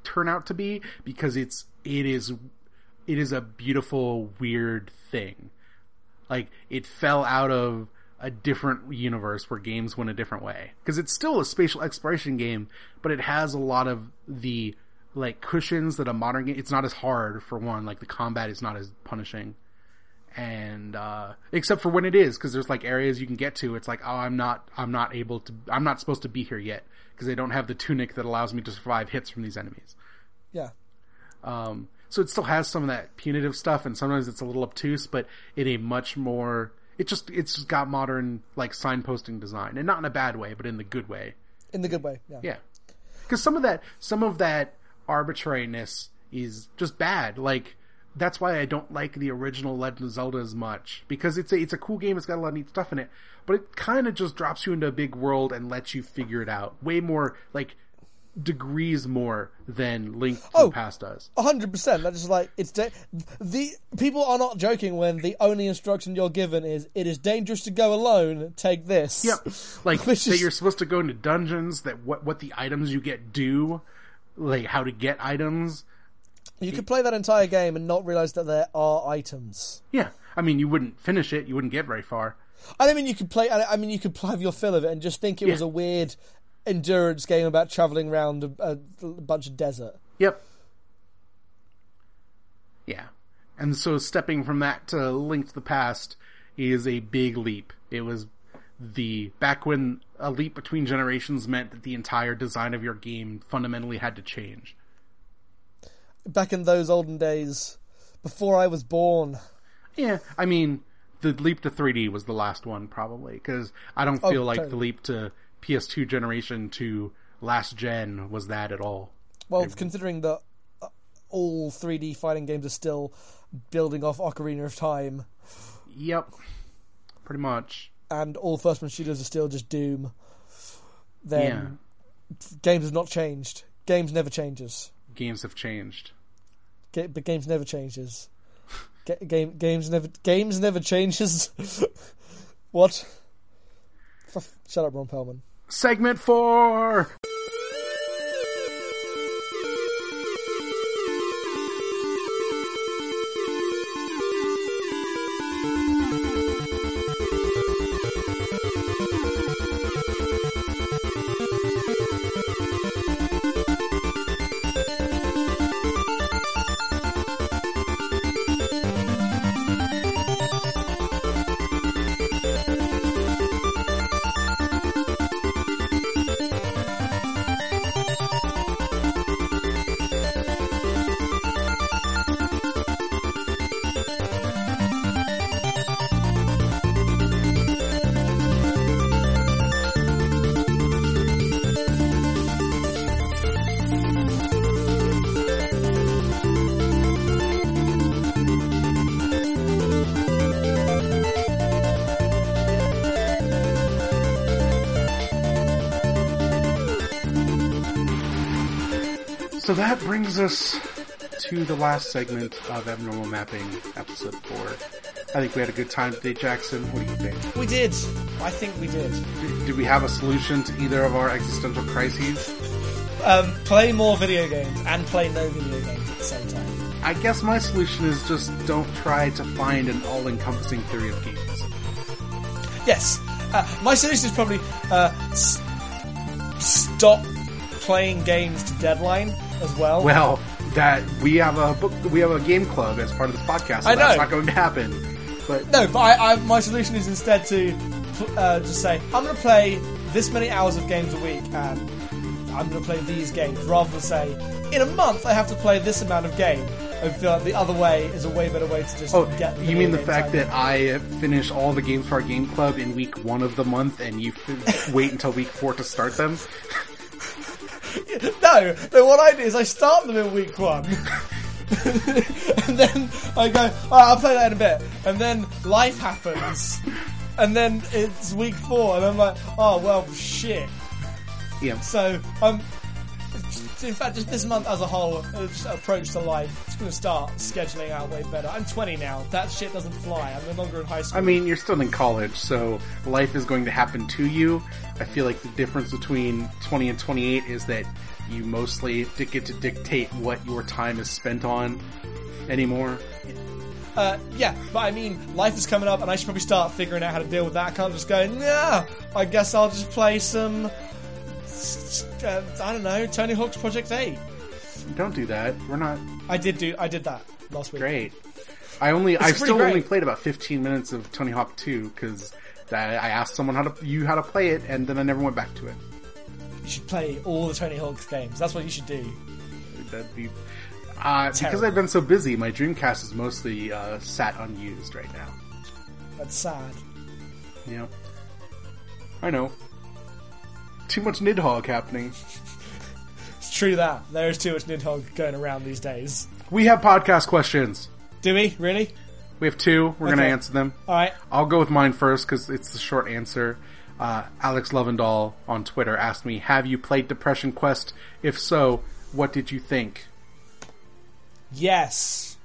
turn out to be, because it's it is it is a beautiful, weird thing. Like, it fell out of a different universe where games went a different way, because it's still a spatial exploration game, but it has a lot of the, like, cushions that a modern game, it's not as hard, for one, like the combat is not as punishing, and uh except for when it is, because there's, like, areas you can get to, it's like, oh, I'm not I'm not able to I'm not supposed to be here yet, because they don't have the tunic that allows me to survive hits from these enemies. Yeah. Um, so it still has some of that punitive stuff, and sometimes it's a little obtuse, but in a much more... It just, it's just got modern, like, signposting design. And not in a bad way, but in the good way. In the good way, yeah. Yeah. Because some of that, some of that arbitrariness is just bad. Like, that's why I don't like the original Legend of Zelda as much. Because it's a, it's a cool game, it's got a lot of neat stuff in it, but it kind of just drops you into a big world and lets you figure it out. Way more, like, degrees more than Link to oh, the Past does. one hundred percent. That's just like, it's... Da- the people are not joking when the only instruction you're given is, it is dangerous to go alone, take this. Yep. Like, that is... you're supposed to go into dungeons, that what, what the items you get do, like, how to get items... You could play that entire game and not realize that there are items. Yeah, I mean, you wouldn't finish it. You wouldn't get very far. I mean, you could play. I mean, you could have your fill of it and just think it yeah. was a weird endurance game about traveling around a, a bunch of desert. Yep. Yeah, and so stepping from that to Link to the Past is a big leap. It was the back when a leap between generations meant that the entire design of your game fundamentally had to change. Back in those olden days, before I was born. Yeah, I mean, the leap to three D was the last one, probably, because I don't feel oh, like totally. the leap to P S two generation to last gen was that at all. Well, it, considering that all three D fighting games are still building off Ocarina of Time. Yep, pretty much. And all first-person shooters are still just Doom. Then yeah. games have not changed. Games never changes. Games have changed. Ga- but games never changes. Ga- game games never games never changes. What? F- shut up, Ron Perlman. Segment four. to the last segment of Abnormal Mapping, episode four. I think we had a good time today, Jackson. What do you think? We did. I think we did. Did, did we have a solution to either of our existential crises? Um, play more video games and play no video games at the same time. I guess my solution is just don't try to find an all-encompassing theory of games. Yes. Uh, my solution is probably uh, s- stop playing games to deadline as well. Well, that we have a book, we have a game club as part of this podcast. So I know that's not going to happen. But no, but I, I, my solution is instead to uh, just say, I'm going to play this many hours of games a week, and I'm going to play these games, rather than say, in a month I have to play this amount of game. I feel like the other way is a way better way to just oh, get... You mean the fact that I finish all the games for our game club in week one of the month, and you f- wait until week four to start them? No, no, what I do is I start them in week one. And then I go, alright, I'll play that in a bit. And then life happens. And then it's week four, and I'm like, oh, well, shit. Yeah. So, I'm... Um, in fact, just this month as a whole, just approach to life, it's going to start scheduling out way better. I'm twenty now. That shit doesn't fly. I'm no longer in high school. I mean, you're still in college, so life is going to happen to you. I feel like the difference between twenty and twenty-eight is that you mostly get to dictate what your time is spent on anymore. Uh, yeah, but I mean, life is coming up, and I should probably start figuring out how to deal with that. I can't just go, nah, I guess I'll just play some... Uh, I don't know, Tony Hawk's Project eight. Don't do that. We're not. I did do. I did that last week. Great. I only. It's I've still great. only played about fifteen minutes of Tony Hawk two because I asked someone how to you how to play it, and then I never went back to it. You should play all the Tony Hawk's games. That's what you should do. That'd be. Uh, because I've been so busy, my Dreamcast is mostly uh, sat unused right now. That's sad. Yeah. I know. Too much Nidhogg happening. It's true that. There is too much Nidhogg going around these days. We have podcast questions. Do we? Really? We have two. We're okay. going to answer them. All right. I'll go with mine first because it's the short answer. Uh, Alex Lovendahl on Twitter asked me, have you played Depression Quest? If so, what did you think? Yes.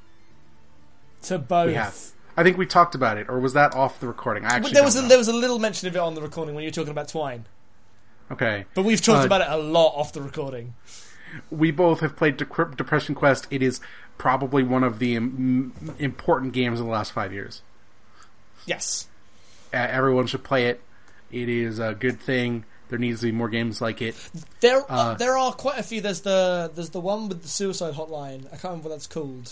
To both. We have. I think we talked about it, or was that off the recording? I actually there was a, There was a little mention of it on the recording when you were talking about Twine. Okay. But we've talked uh, about it a lot off the recording. We both have played De- Depression Quest. It is probably one of the im- important games of the last five years. Yes. Uh, everyone should play it. It is a good thing. There needs to be more games like it. There uh, there are quite a few. There's the there's the one with the suicide hotline. I can't remember what that's called.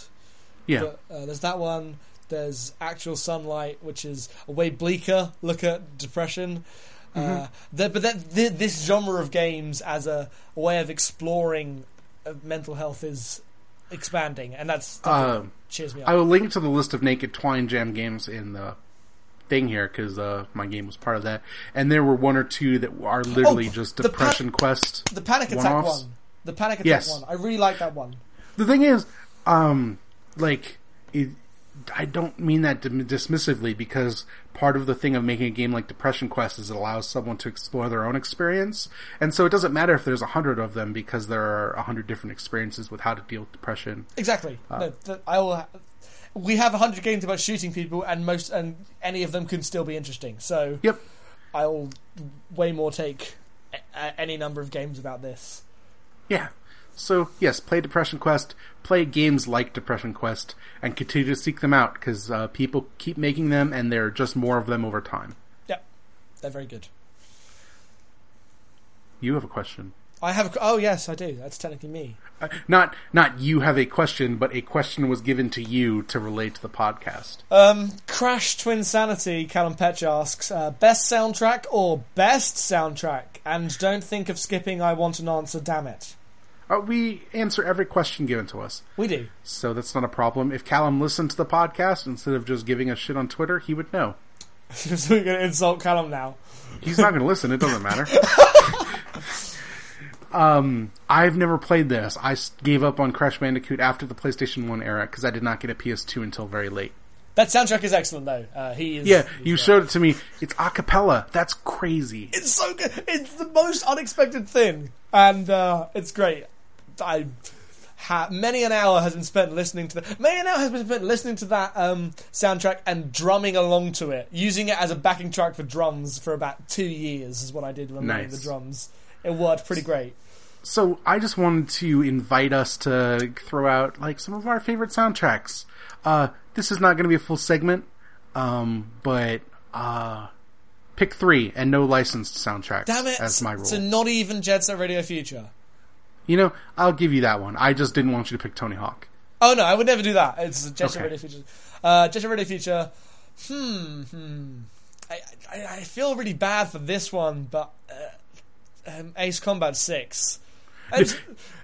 Yeah. But, uh, there's that one. There's Actual Sunlight, which is a way bleaker look at depression. Mm-hmm. Uh, the, but that, the, this genre of games as a, a way of exploring mental health is expanding, and that's uh, cheers me up. I will link to the list of Naked Twine Jam games in the thing here because uh, my game was part of that, and there were one or two that are literally oh, just Depression pan- Quest the Panic Attack one-offs. one the Panic Attack yes. one I really like that one. The thing is um, like it I don't mean that dismissively, because part of the thing of making a game like Depression Quest is it allows someone to explore their own experience. And so it doesn't matter if there's a hundred of them, because there are a hundred different experiences with how to deal with depression. Exactly. Uh, no, th- I will ha- we have a hundred games about shooting people, and most and any of them can still be interesting. So yep. I'll way more take a- any number of games about this. Yeah. So, yes, play Depression Quest, play games like Depression Quest, and continue to seek them out, because uh, people keep making them, and there are just more of them over time. Yep, they're very good. You have a question. I have a... Oh, yes, I do. That's technically me. Uh, not not you have a question, but a question was given to you to relate to the podcast. Um, Crash to Insanity, Callum Petch asks, uh, best soundtrack or best soundtrack? And don't think of skipping I Want an Answer, damn it. Uh, we answer every question given to us. We do. So that's not a problem. If Callum listened to the podcast instead of just giving us shit on Twitter, he would know. So we're going to insult Callum now. He's not going to listen. It doesn't matter. um, I've never played this. I gave up on Crash Bandicoot after the PlayStation one era because I did not get a P S two until very late. That soundtrack is excellent, though. Uh, he is. Yeah, you showed it to me. It's a cappella. That's crazy. It's so good. It's the most unexpected thing. And uh, it's great. I ha- many an hour has been spent listening to the- many an hour has been spent listening to that um, soundtrack and drumming along to it, using it as a backing track for drums for about two years is what I did when nice. I did the drums. It worked pretty great. So I just wanted to invite us to throw out like some of our favorite soundtracks. Uh, this is not going to be a full segment, um, but uh, pick three and no licensed soundtracks. Damn it! As my rule. So not even Jet Set Radio Future. You know, I'll give you that one. I just didn't want you to pick Tony Hawk. Oh no, I would never do that. It's Jet Set okay. Radio Future. Uh, Jet Set Radio Future. Hmm. hmm. I, I I feel really bad for this one, but uh, um, Ace Combat six. It's,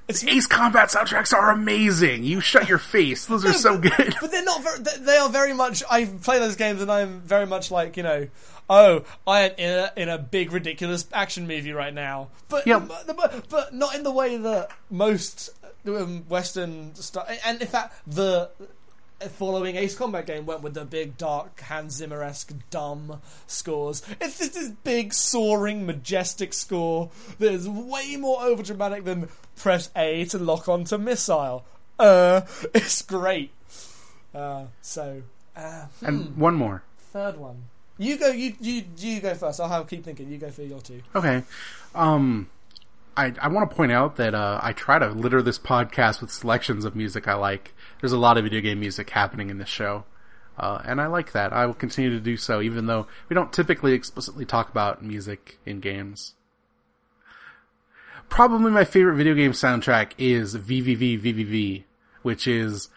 it's, Ace Combat soundtracks are amazing. You shut your face. Those no, are so but, good. But they're not. Very, they are very much. I play those games, and I'm very much like you know. Oh, I am in a, in a big ridiculous action movie right now. But yep. but, but not in the way that most um, Western stuff. And in fact, the following Ace Combat game went with the big dark Hans Zimmer-esque dumb scores. It's just this big soaring majestic score that is way more overdramatic than press A to lock onto missile. Uh, it's great. Uh, so uh, hmm. and one more, third one. You go. You you you go first. I'll have, keep thinking. You go for your two. Okay. Um. I, I want to point out that uh, I try to litter this podcast with selections of music I like. There's a lot of video game music happening in this show, uh, and I like that. I will continue to do so, even though we don't typically explicitly talk about music in games. Probably my favorite video game soundtrack is V V V V V V, which is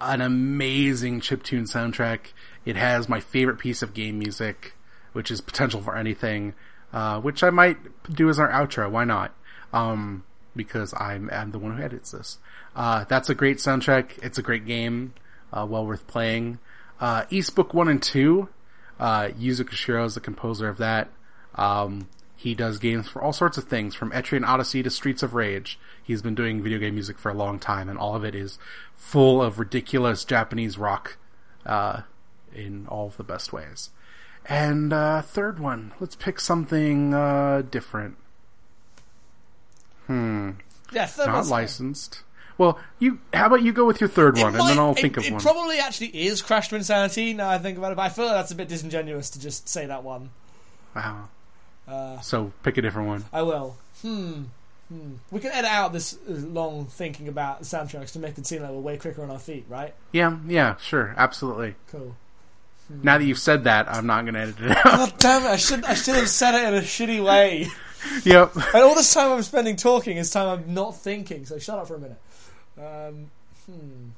an amazing chiptune soundtrack. It has my favorite piece of game music, which is Potential for Anything, uh, which I might do as our outro. Why not? Um, because I'm, I'm the one who edits this. Uh, that's a great soundtrack. It's a great game. Uh, well worth playing. Uh, East Book one and two. Uh, Yuzo Koshiro is the composer of that. Um, he does games for all sorts of things, from Etrian Odyssey to Streets of Rage. He's been doing video game music for a long time, and all of it is full of ridiculous Japanese rock, uh, in all of the best ways. And, uh, third one. Let's pick something, uh, different. Hmm. Yeah, third not licensed. Well, you. How about you go with your third it one, might, and then I'll it, think of it one. It probably actually is Crash to Insanity. Now I think about it, but I feel like that's a bit disingenuous to just say that one. Wow. Uh, so pick a different one. I will. Hmm. hmm. We can edit out this long thinking about soundtracks to make it seem like we're way quicker on our feet, right? Yeah. Yeah. Sure. Absolutely. Cool. Hmm. Now that you've said that, I'm not going to edit it out. God damn it! I should. I should have said it in a shitty way. Yep. And all this time I'm spending talking is time I'm not thinking, so shut up for a minute. Um, hmm.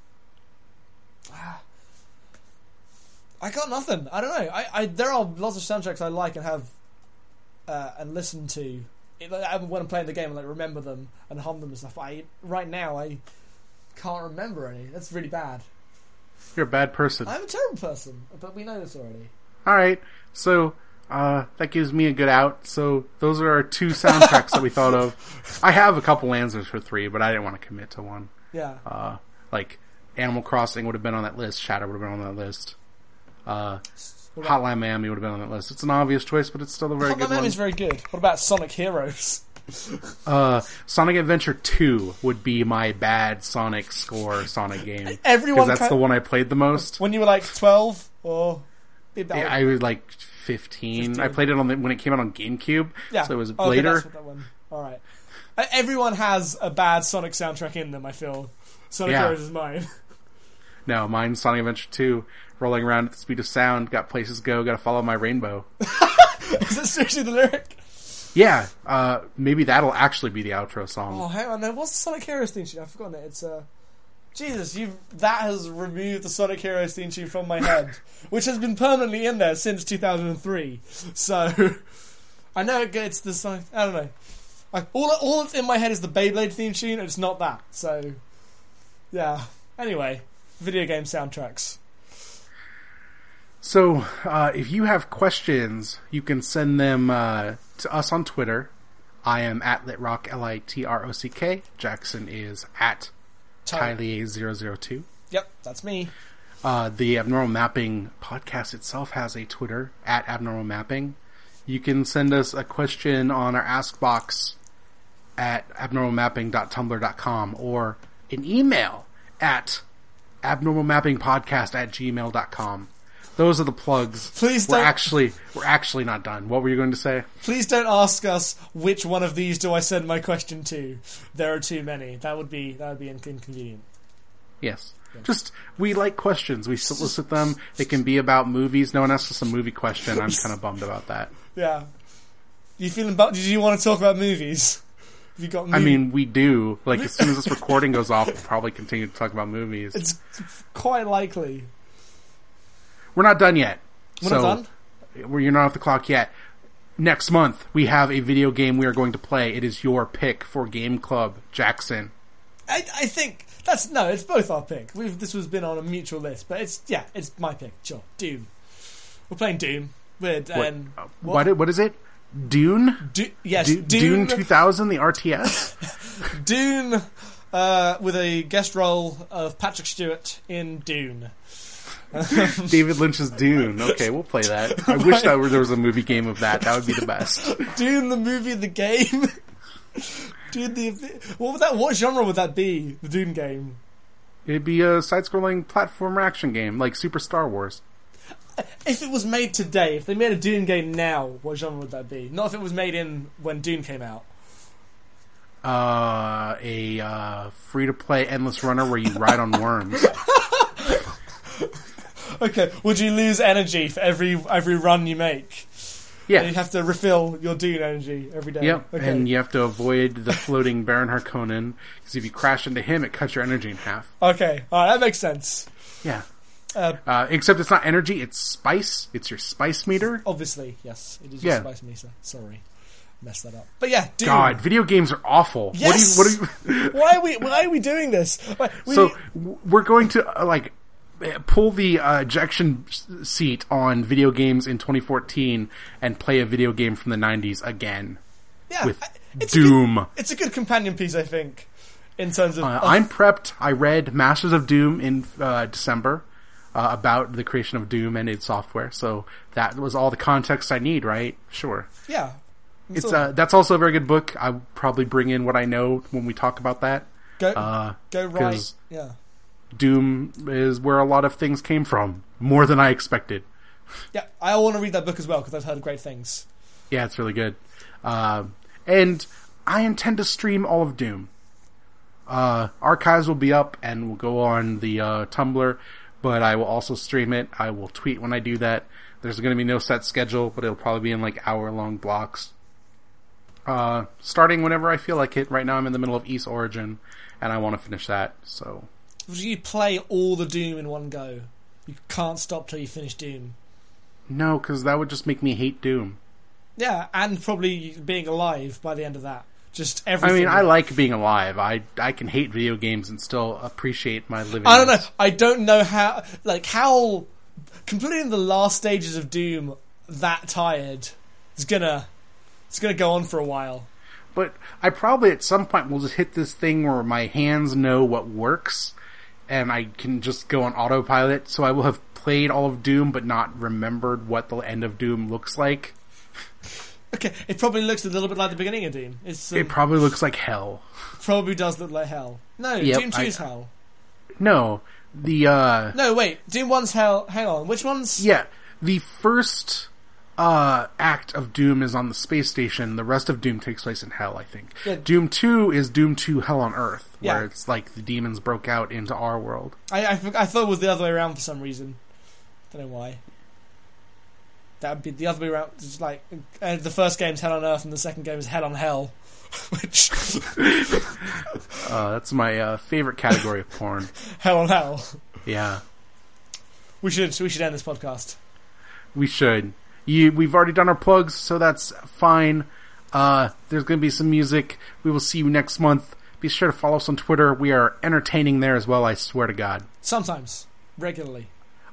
ah. I got nothing. I don't know. I, I there are lots of soundtracks I like and have uh, and listen to it, like, when I'm playing the game. I like remember them and hum them and stuff. I right now I can't remember any. That's really bad. You're a bad person. I'm a terrible person, but we know this already. All right, so. Uh, that gives me a good out. So those are our two soundtracks that we thought of. I have a couple answers for three, but I didn't want to commit to one. Yeah. Uh, like Animal Crossing would have been on that list. Shadow would have been on that list. Uh, about- Hotline Miami would have been on that list. It's an obvious choice, but it's still a very Hotline good one. Hotline Miami's very good. What about Sonic Heroes? uh, Sonic Adventure two would be my bad Sonic score Sonic game. Everyone, that's ca- the one I played the most. When you were like twelve or... Yeah, I was like fifteen. fifteen I played it on the, when it came out on GameCube, yeah. So it was okay, later. That's what that one. All right, everyone has a bad Sonic soundtrack in them. I feel Sonic yeah. Heroes is mine. No, mine's Sonic Adventure two. Rolling around at the speed of sound, got places to go, got to follow my rainbow. Is that seriously the lyric? Yeah, uh, maybe that'll actually be the outro song. Oh, hang on, now what's the Sonic Heroes theme sheet? I've forgotten it. It's uh. Jesus, you've, that has removed the Sonic Heroes theme tune from my head, which has been permanently in there since two thousand three. So, I know it, it's the Sonic, I don't know. I, all, all that's in my head is the Beyblade theme tune, and it's not that. So, yeah. Anyway, video game soundtracks. So, uh, if you have questions, you can send them uh, to us on Twitter. I am at LitRock, L I T R O C K. Jackson is at... Tylee zero zero two. Yep, that's me. Uh, the Abnormal Mapping podcast itself has a Twitter, at Abnormal Mapping. You can send us a question on our Ask box at abnormal mapping dot tumblr dot com or an email at abnormal mapping podcast at gmail dot com. Those are the plugs. Please don't. We're actually, we're actually not done. What were you going to say? Please don't ask us which one of these do I send my question to. There are too many. That would be that would be inconvenient. Yes. Yeah. Just, we like questions. We solicit them. They can be about movies. No one asked us a movie question. I'm kind of bummed about that. Yeah. You feeling bummed? Did you want to talk about movies? Have you got movies? I mean, we do. Like, as soon as this recording goes off, we'll probably continue to talk about movies. It's quite likely. We're not done yet. We're so not done? We're, you're not off the clock yet. Next month, we have a video game we are going to play. It is your pick for Game Club, Jackson. I, I think... That's, no, it's both our pick. We've, this has been on a mutual list, but it's, yeah, it's my pick. Sure. Doom. We're playing Doom. We're, um, what? What? What, what is it? Dune? Do, yes, Do, Dune. Dune two thousand, the R T S? Dune, uh, with a guest role of Patrick Stewart in Dune. David Lynch's Dune. Okay, we'll play that. I wish that were, there was a movie game of that. That would be the best. Dune, the movie, the game. Dude, the, what would that? What genre would that be? The Dune game. It'd be a side-scrolling platformer action game, like Super Star Wars. If it was made today, if they made a Dune game now, what genre would that be? Not if it was made in when Dune came out. Uh, a uh, free-to-play endless runner where you ride on worms. Okay, would you lose energy for every every run you make? Yeah. And you have to refill your Dune energy every day. Yep, okay. And you have to avoid the floating Baron Harkonnen, because if you crash into him, it cuts your energy in half. Okay, alright, that makes sense. Yeah. Uh, uh, except it's not energy, it's spice. It's your spice meter. Obviously, yes. It is your yeah. spice meter. Sorry. Messed that up. But yeah, Dune. God, video games are awful. Yes! What are you, what are you why, are we, why are we doing this? We, so, we're going to, uh, like... pull the uh, ejection seat on video games in twenty fourteen and play a video game from the nineties again. Yeah, with I, it's Doom. A good, it's a good companion piece, I think, in terms of... Uh, of I'm prepped. I read Masters of Doom in uh, December uh, about the creation of Doom and its software, so that was all the context I need, right? Sure. Yeah. It's, it's uh, that's also a very good book. I'll probably bring in what I know when we talk about that. Go, uh, go right. Yeah. Doom is where a lot of things came from, more than I expected. Yeah, I want to read that book as well, because I've heard great things. Yeah, it's really good. Uh, and I intend to stream all of Doom. Uh, archives will be up and will go on the uh, Tumblr, but I will also stream it. I will tweet when I do that. There's going to be no set schedule, but it'll probably be in like hour-long blocks. Uh, starting whenever I feel like it. Right now I'm in the middle of East Origin, and I want to finish that, so... You play all the Doom in one go. You can't stop till you finish Doom. No, because that would just make me hate Doom. Yeah, and probably being alive by the end of that. Just everything. I mean, I like being alive. I, I can hate video games and still appreciate my living. I don't know. I don't know how. Like how completing the last stages of Doom that tired is gonna it's gonna go on for a while. But I probably at some point will just hit this thing where my hands know what works. And I can just go on autopilot, so I will have played all of Doom, but not remembered what the end of Doom looks like. Okay, it probably looks a little bit like the beginning of Doom. It's, um, it probably looks like hell. Probably does look like hell. No, yep, Doom two is hell. No, the... Uh, no, wait, Doom one's hell. Hang on, which one's... Yeah, the first uh, act of Doom is on the space station. The rest of Doom takes place in hell, I think. Yeah. Doom two is Doom two Hell on Earth. Yeah. Where it's like the demons broke out into our world. I, I I thought it was the other way around for some reason. Don't know why. That would be the other way around. It's like uh, the first game's Hell on Earth and the second game is Hell on Hell. Which uh, that's my uh, favorite category of porn. Hell on Hell. Yeah. We should we should end this podcast. We should. You we've already done our plugs, so that's fine. Uh, there's going to be some music. We will see you next month. Be sure to follow us on Twitter. We are entertaining there as well, I swear to God. Sometimes. Regularly.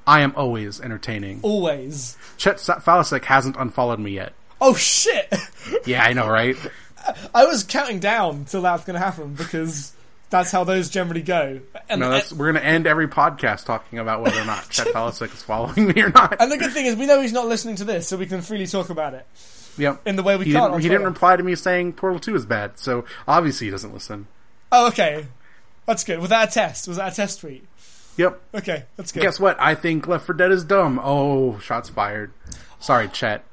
I am always entertaining. Always. Chet Falasek hasn't unfollowed me yet. Oh, shit! Yeah, I know, right? I was counting down till that's going to happen, because that's how those generally go. And no, that's, we're going to end every podcast talking about whether or not Chet Falasek is following me or not. And the good thing is we know he's not listening to this, so we can freely talk about it. Yep. In the way we he can't. Didn't, he didn't reply to me saying Portal two is bad, so obviously he doesn't listen. Oh, okay. That's good. Was that a test? Was that a test tweet? Yep. Okay, that's good. Guess what? I think Left four Dead is dumb. Oh, shots fired. Sorry, chat.